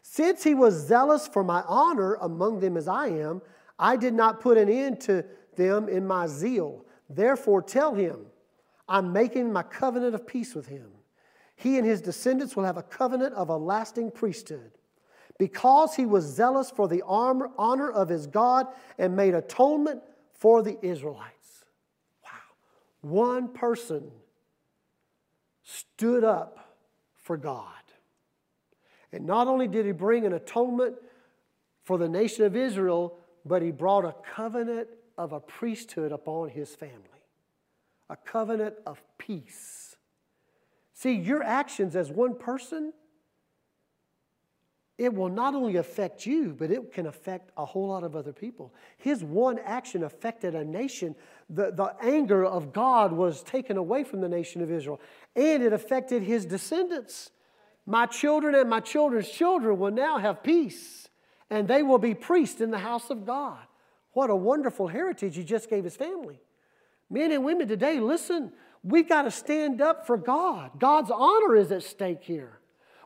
Since he was zealous for my honor among them as I am, I did not put an end to them in my zeal. Therefore tell him, I'm making my covenant of peace with him. He and his descendants will have a covenant of a lasting priesthood. Because he was zealous for the honor of his God and made atonement for the Israelites. Wow. One person stood up for God. And not only did he bring an atonement for the nation of Israel, but he brought a covenant of a priesthood upon his family. A covenant of peace. See, your actions as one person, it will not only affect you, but it can affect a whole lot of other people. His one action affected a nation. The, the anger of God was taken away from the nation of Israel. And it affected his descendants. My children and my children's children will now have peace. And they will be priests in the house of God. What a wonderful heritage he just gave his family. Men and women today, listen, we've got to stand up for God. God's honor is at stake here.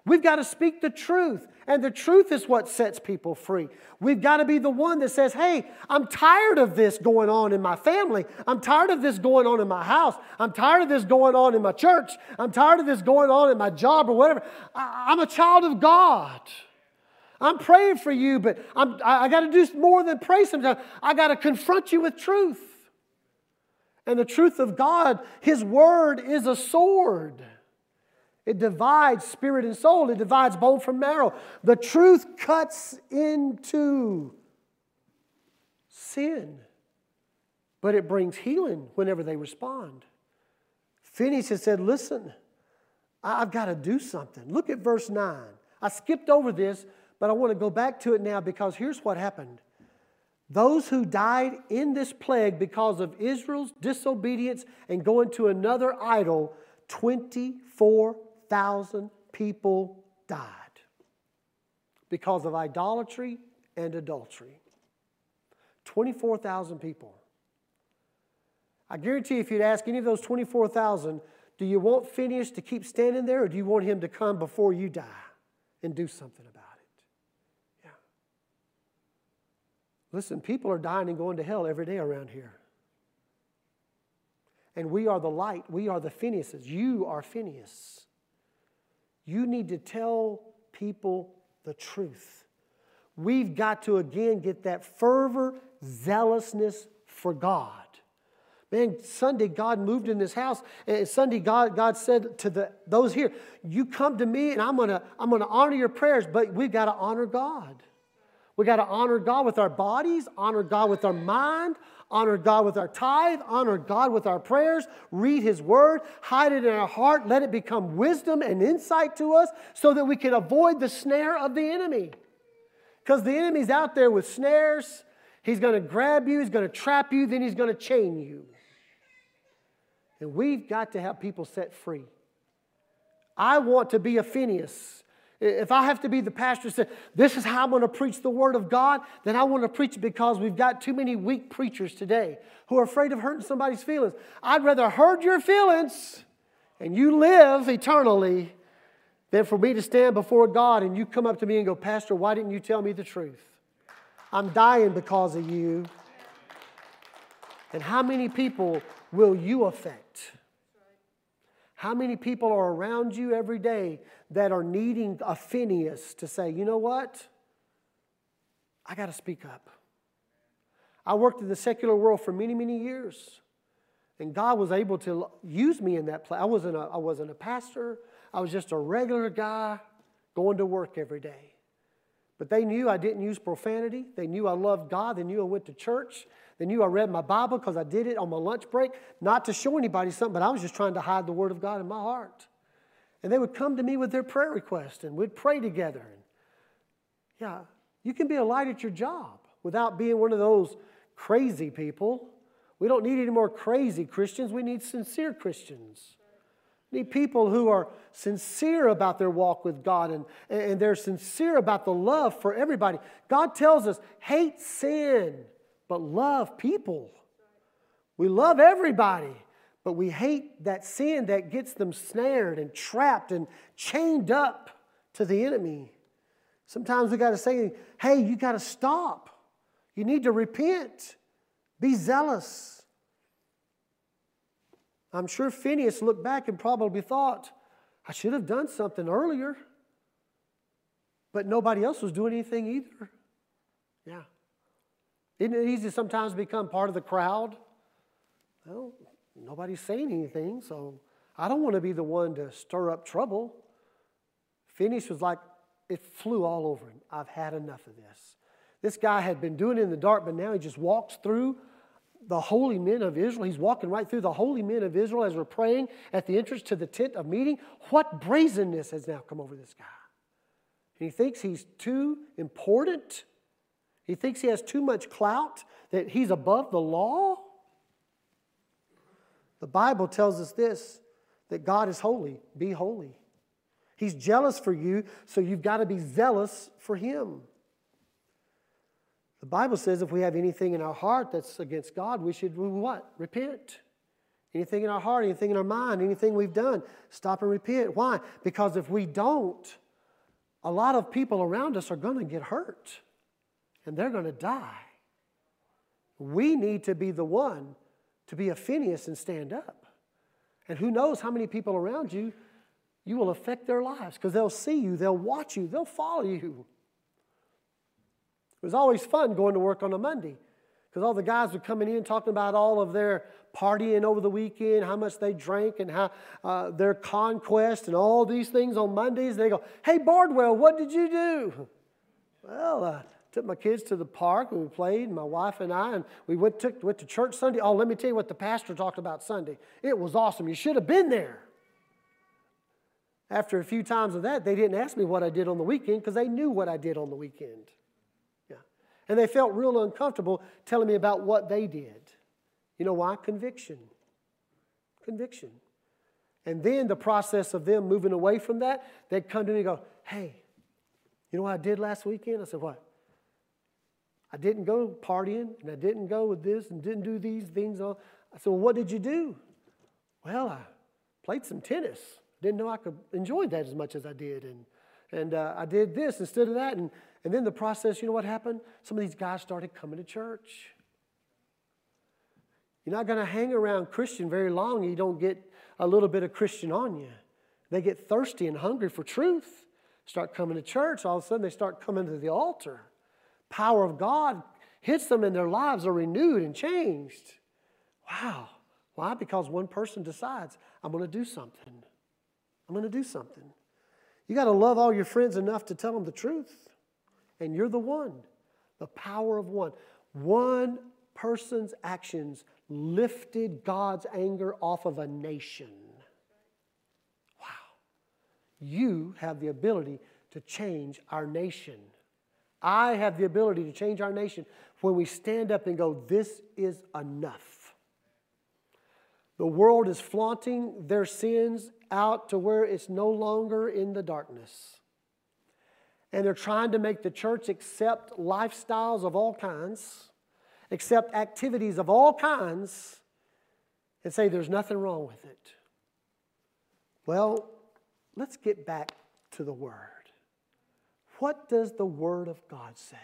We've got to speak the truth, and the truth is what sets people free. We've got to be the one that says, hey, I'm tired of this going on in my family. I'm tired of this going on in my house. I'm tired of this going on in my church. I'm tired of this going on in my job or whatever. I, I'm a child of God. I'm praying for you, but I'm, I, I got to do more than pray sometimes. I got to confront you with truth. And the truth of God, His Word is a sword. It divides spirit and soul. It divides bone from marrow. The truth cuts into sin, but it brings healing whenever they respond. Phinehas has said, listen, I've got to do something. Look at verse nine. I skipped over this, but I want to go back to it now because here's what happened. Those who died in this plague because of Israel's disobedience and going to another idol, twenty-four thousand people died because of idolatry and adultery. twenty-four thousand people. I guarantee if you'd ask any of those twenty-four thousand, do you want Phinehas to keep standing there or do you want him to come before you die and do something about it? Yeah. Listen, people are dying and going to hell every day around here. And we are the light. We are the Phinehas. You are Phinehas. You need to tell people the truth. We've got to, again, get that fervor, zealousness for God. Man, Sunday God moved in this house. And Sunday God, God said to the, those here, you come to me and I'm going to I'm going to honor your prayers, but we've got to honor God. We've got to honor God with our bodies, honor God with our mind, honor God with our tithe, honor God with our prayers, read His Word, hide it in our heart, let it become wisdom and insight to us so that we can avoid the snare of the enemy. Because the enemy's out there with snares. He's going to grab you, he's going to trap you, then he's going to chain you. And we've got to have people set free. I want to be a Phinehas. If I have to be the pastor that says, this is how I'm going to preach the Word of God, then I want to preach it because we've got too many weak preachers today who are afraid of hurting somebody's feelings. I'd rather hurt your feelings and you live eternally than for me to stand before God and you come up to me and go, Pastor, why didn't you tell me the truth? I'm dying because of you. And how many people will you affect? How many people are around you every day that are needing a Phinehas to say, you know what? I got to speak up. I worked in the secular world for many, many years. And God was able to use me in that place. I wasn't a, I wasn't a pastor. I was just a regular guy going to work every day. But they knew I didn't use profanity. They knew I loved God. They knew I went to church. They knew I read my Bible because I did it on my lunch break. Not to show anybody something, but I was just trying to hide the Word of God in my heart. And they would come to me with their prayer requests, and we'd pray together. And yeah, you can be a light at your job without being one of those crazy people. We don't need any more crazy Christians. We need sincere Christians. We need people who are sincere about their walk with God, and, and they're sincere about the love for everybody. God tells us, hate sin, but love people. We love everybody. But we hate that sin that gets them snared and trapped and chained up to the enemy. Sometimes we got to say, hey, you got to stop. You need to repent. Be zealous. I'm sure Phinehas looked back and probably thought, I should have done something earlier. But nobody else was doing anything either. Yeah. Isn't it easy to sometimes become part of the crowd? Well, nobody's saying anything, so I don't want to be the one to stir up trouble. Phinehas was like, it flew all over him. I've had enough of this. This guy had been doing it in the dark, but now he just walks through the holy men of Israel. He's walking right through the holy men of Israel as we're praying at the entrance to the tent of meeting. What brazenness has now come over this guy? And he thinks he's too important. He thinks he has too much clout, that he's above the law. The Bible tells us this, that God is holy. Be holy. He's jealous for you, so you've got to be zealous for Him. The Bible says if we have anything in our heart that's against God, we should do what? Repent. Anything in our heart, anything in our mind, anything we've done, stop and repent. Why? Because if we don't, a lot of people around us are going to get hurt and they're going to die. We need to be the one to be a Phinehas and stand up. And who knows how many people around you, you will affect their lives because they'll see you, they'll watch you, they'll follow you. It was always fun going to work on a Monday because all the guys were coming in talking about all of their partying over the weekend, how much they drank and how uh, their conquest and all these things on Mondays. They go, hey, Bardwell, what did you do? Well, I took my kids to the park. We played, my wife and I, and we went to, went to church Sunday. Oh, let me tell you what the pastor talked about Sunday. It was awesome. You should have been there. After a few times of that, they didn't ask me what I did on the weekend because they knew what I did on the weekend. Yeah. And they felt real uncomfortable telling me about what they did. You know why? Conviction. Conviction. And then the process of them moving away from that, they'd come to me and go, hey, you know what I did last weekend? I said, what? I didn't go partying, and I didn't go with this, and didn't do these things. I said, well, what did you do? Well, I played some tennis. Didn't know I could enjoy that as much as I did. And, and uh, I did this instead of that. And, and then the process, you know what happened? Some of these guys started coming to church. You're not going to hang around Christian very long. You don't get a little bit of Christian on you. They get thirsty and hungry for truth. Start coming to church. All of a sudden, they start coming to the altar. Power of God hits them and their lives are renewed and changed. Wow. Why? Because one person decides, I'm going to do something. I'm going to do something. You got to love all your friends enough to tell them the truth. And you're the one. The power of one. One person's actions lifted God's anger off of a nation. Wow. You have the ability to change our nation. I have the ability to change our nation when we stand up and go, this is enough. The world is flaunting their sins out to where it's no longer in the darkness. And they're trying to make the church accept lifestyles of all kinds, accept activities of all kinds, and say there's nothing wrong with it. Well, let's get back to the Word. What does the Word of God say?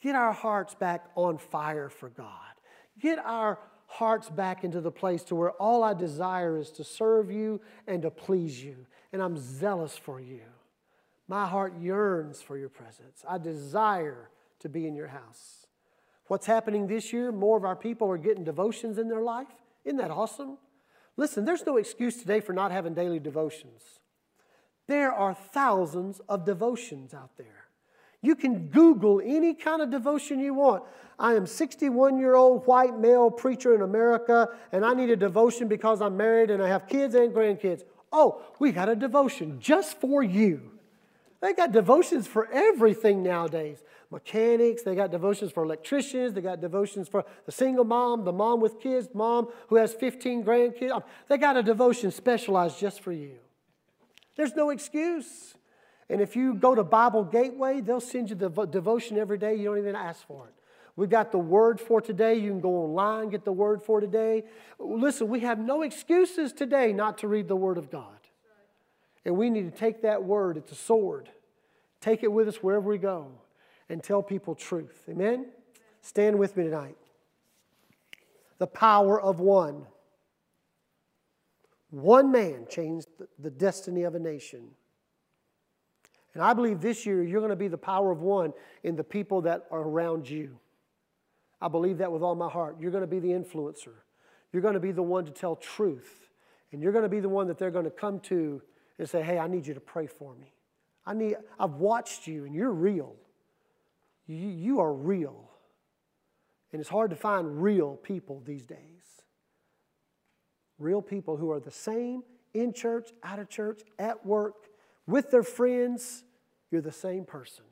Get our hearts back on fire for God. Get our hearts back into the place to where all I desire is to serve you and to please you. And I'm zealous for you. My heart yearns for your presence. I desire to be in your house. What's happening this year, more of our people are getting devotions in their life. Isn't that awesome? Listen, there's no excuse today for not having daily devotions. There are thousands of devotions out there. You can Google any kind of devotion you want. I am a sixty-one-year-old white male preacher in America, and I need a devotion because I'm married and I have kids and grandkids. Oh, we got a devotion just for you. They got devotions for everything nowadays. Mechanics, they got devotions for electricians, they got devotions for the single mom, the mom with kids, mom who has fifteen grandkids. They got a devotion specialized just for you. There's no excuse. And if you go to Bible Gateway, they'll send you the devotion every day. You don't even ask for it. We've got the Word for Today. You can go online, get the Word for Today. Listen, we have no excuses today not to read the Word of God. And we need to take that Word. It's a sword. Take it with us wherever we go and tell people truth. Amen? Stand with me tonight. The power of one. One man changed the destiny of a nation. And I believe this year you're going to be the power of one in the people that are around you. I believe that with all my heart. You're going to be the influencer. You're going to be the one to tell truth. And you're going to be the one that they're going to come to and say, hey, I need you to pray for me. I need, I've watched you and you're real. You, you are real. And it's hard to find real people these days. Real people who are the same in church, out of church, at work, with their friends, you're the same person.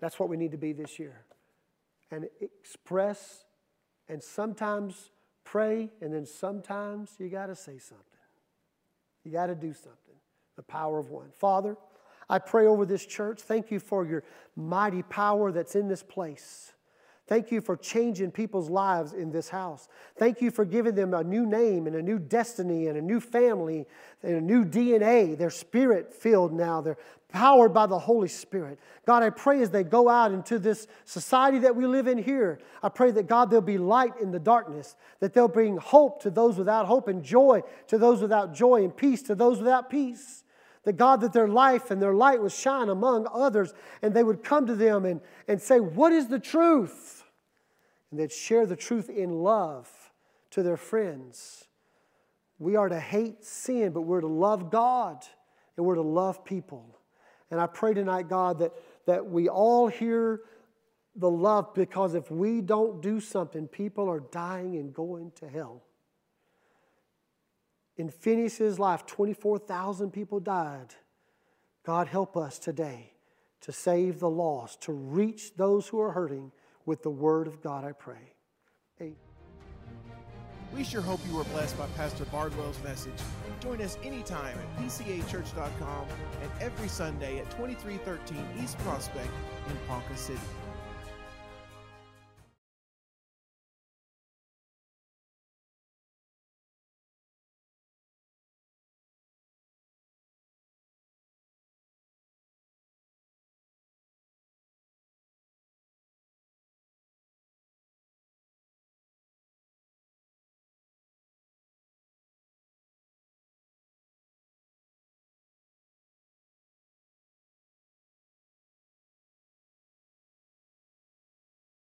That's what we need to be this year. And express, and sometimes pray, and then sometimes you got to say something. You got to do something. The power of one. Father, I pray over this church. Thank you for your mighty power that's in this place. Thank you for changing people's lives in this house. Thank you for giving them a new name and a new destiny and a new family and a new D N A. They're spirit-filled now. They're powered by the Holy Spirit. God, I pray as they go out into this society that we live in here, I pray that, God, there'll be light in the darkness, that they'll bring hope to those without hope and joy to those without joy and peace to those without peace. That, God, that their life and their light would shine among others, and they would come to them and, and say, what is the truth? And they'd share the truth in love to their friends. We are to hate sin, but we're to love God, and we're to love people. And I pray tonight, God, that, that we all hear the love, because if we don't do something, people are dying and going to hell. In Phinehas' life, twenty-four thousand people died. God, help us today to save the lost, to reach those who are hurting, with the Word of God, I pray. Amen. We sure hope you were blessed by Pastor Bardwell's message. Join us anytime at p c a church dot com and every Sunday at twenty-three thirteen East Prospect in Ponca City.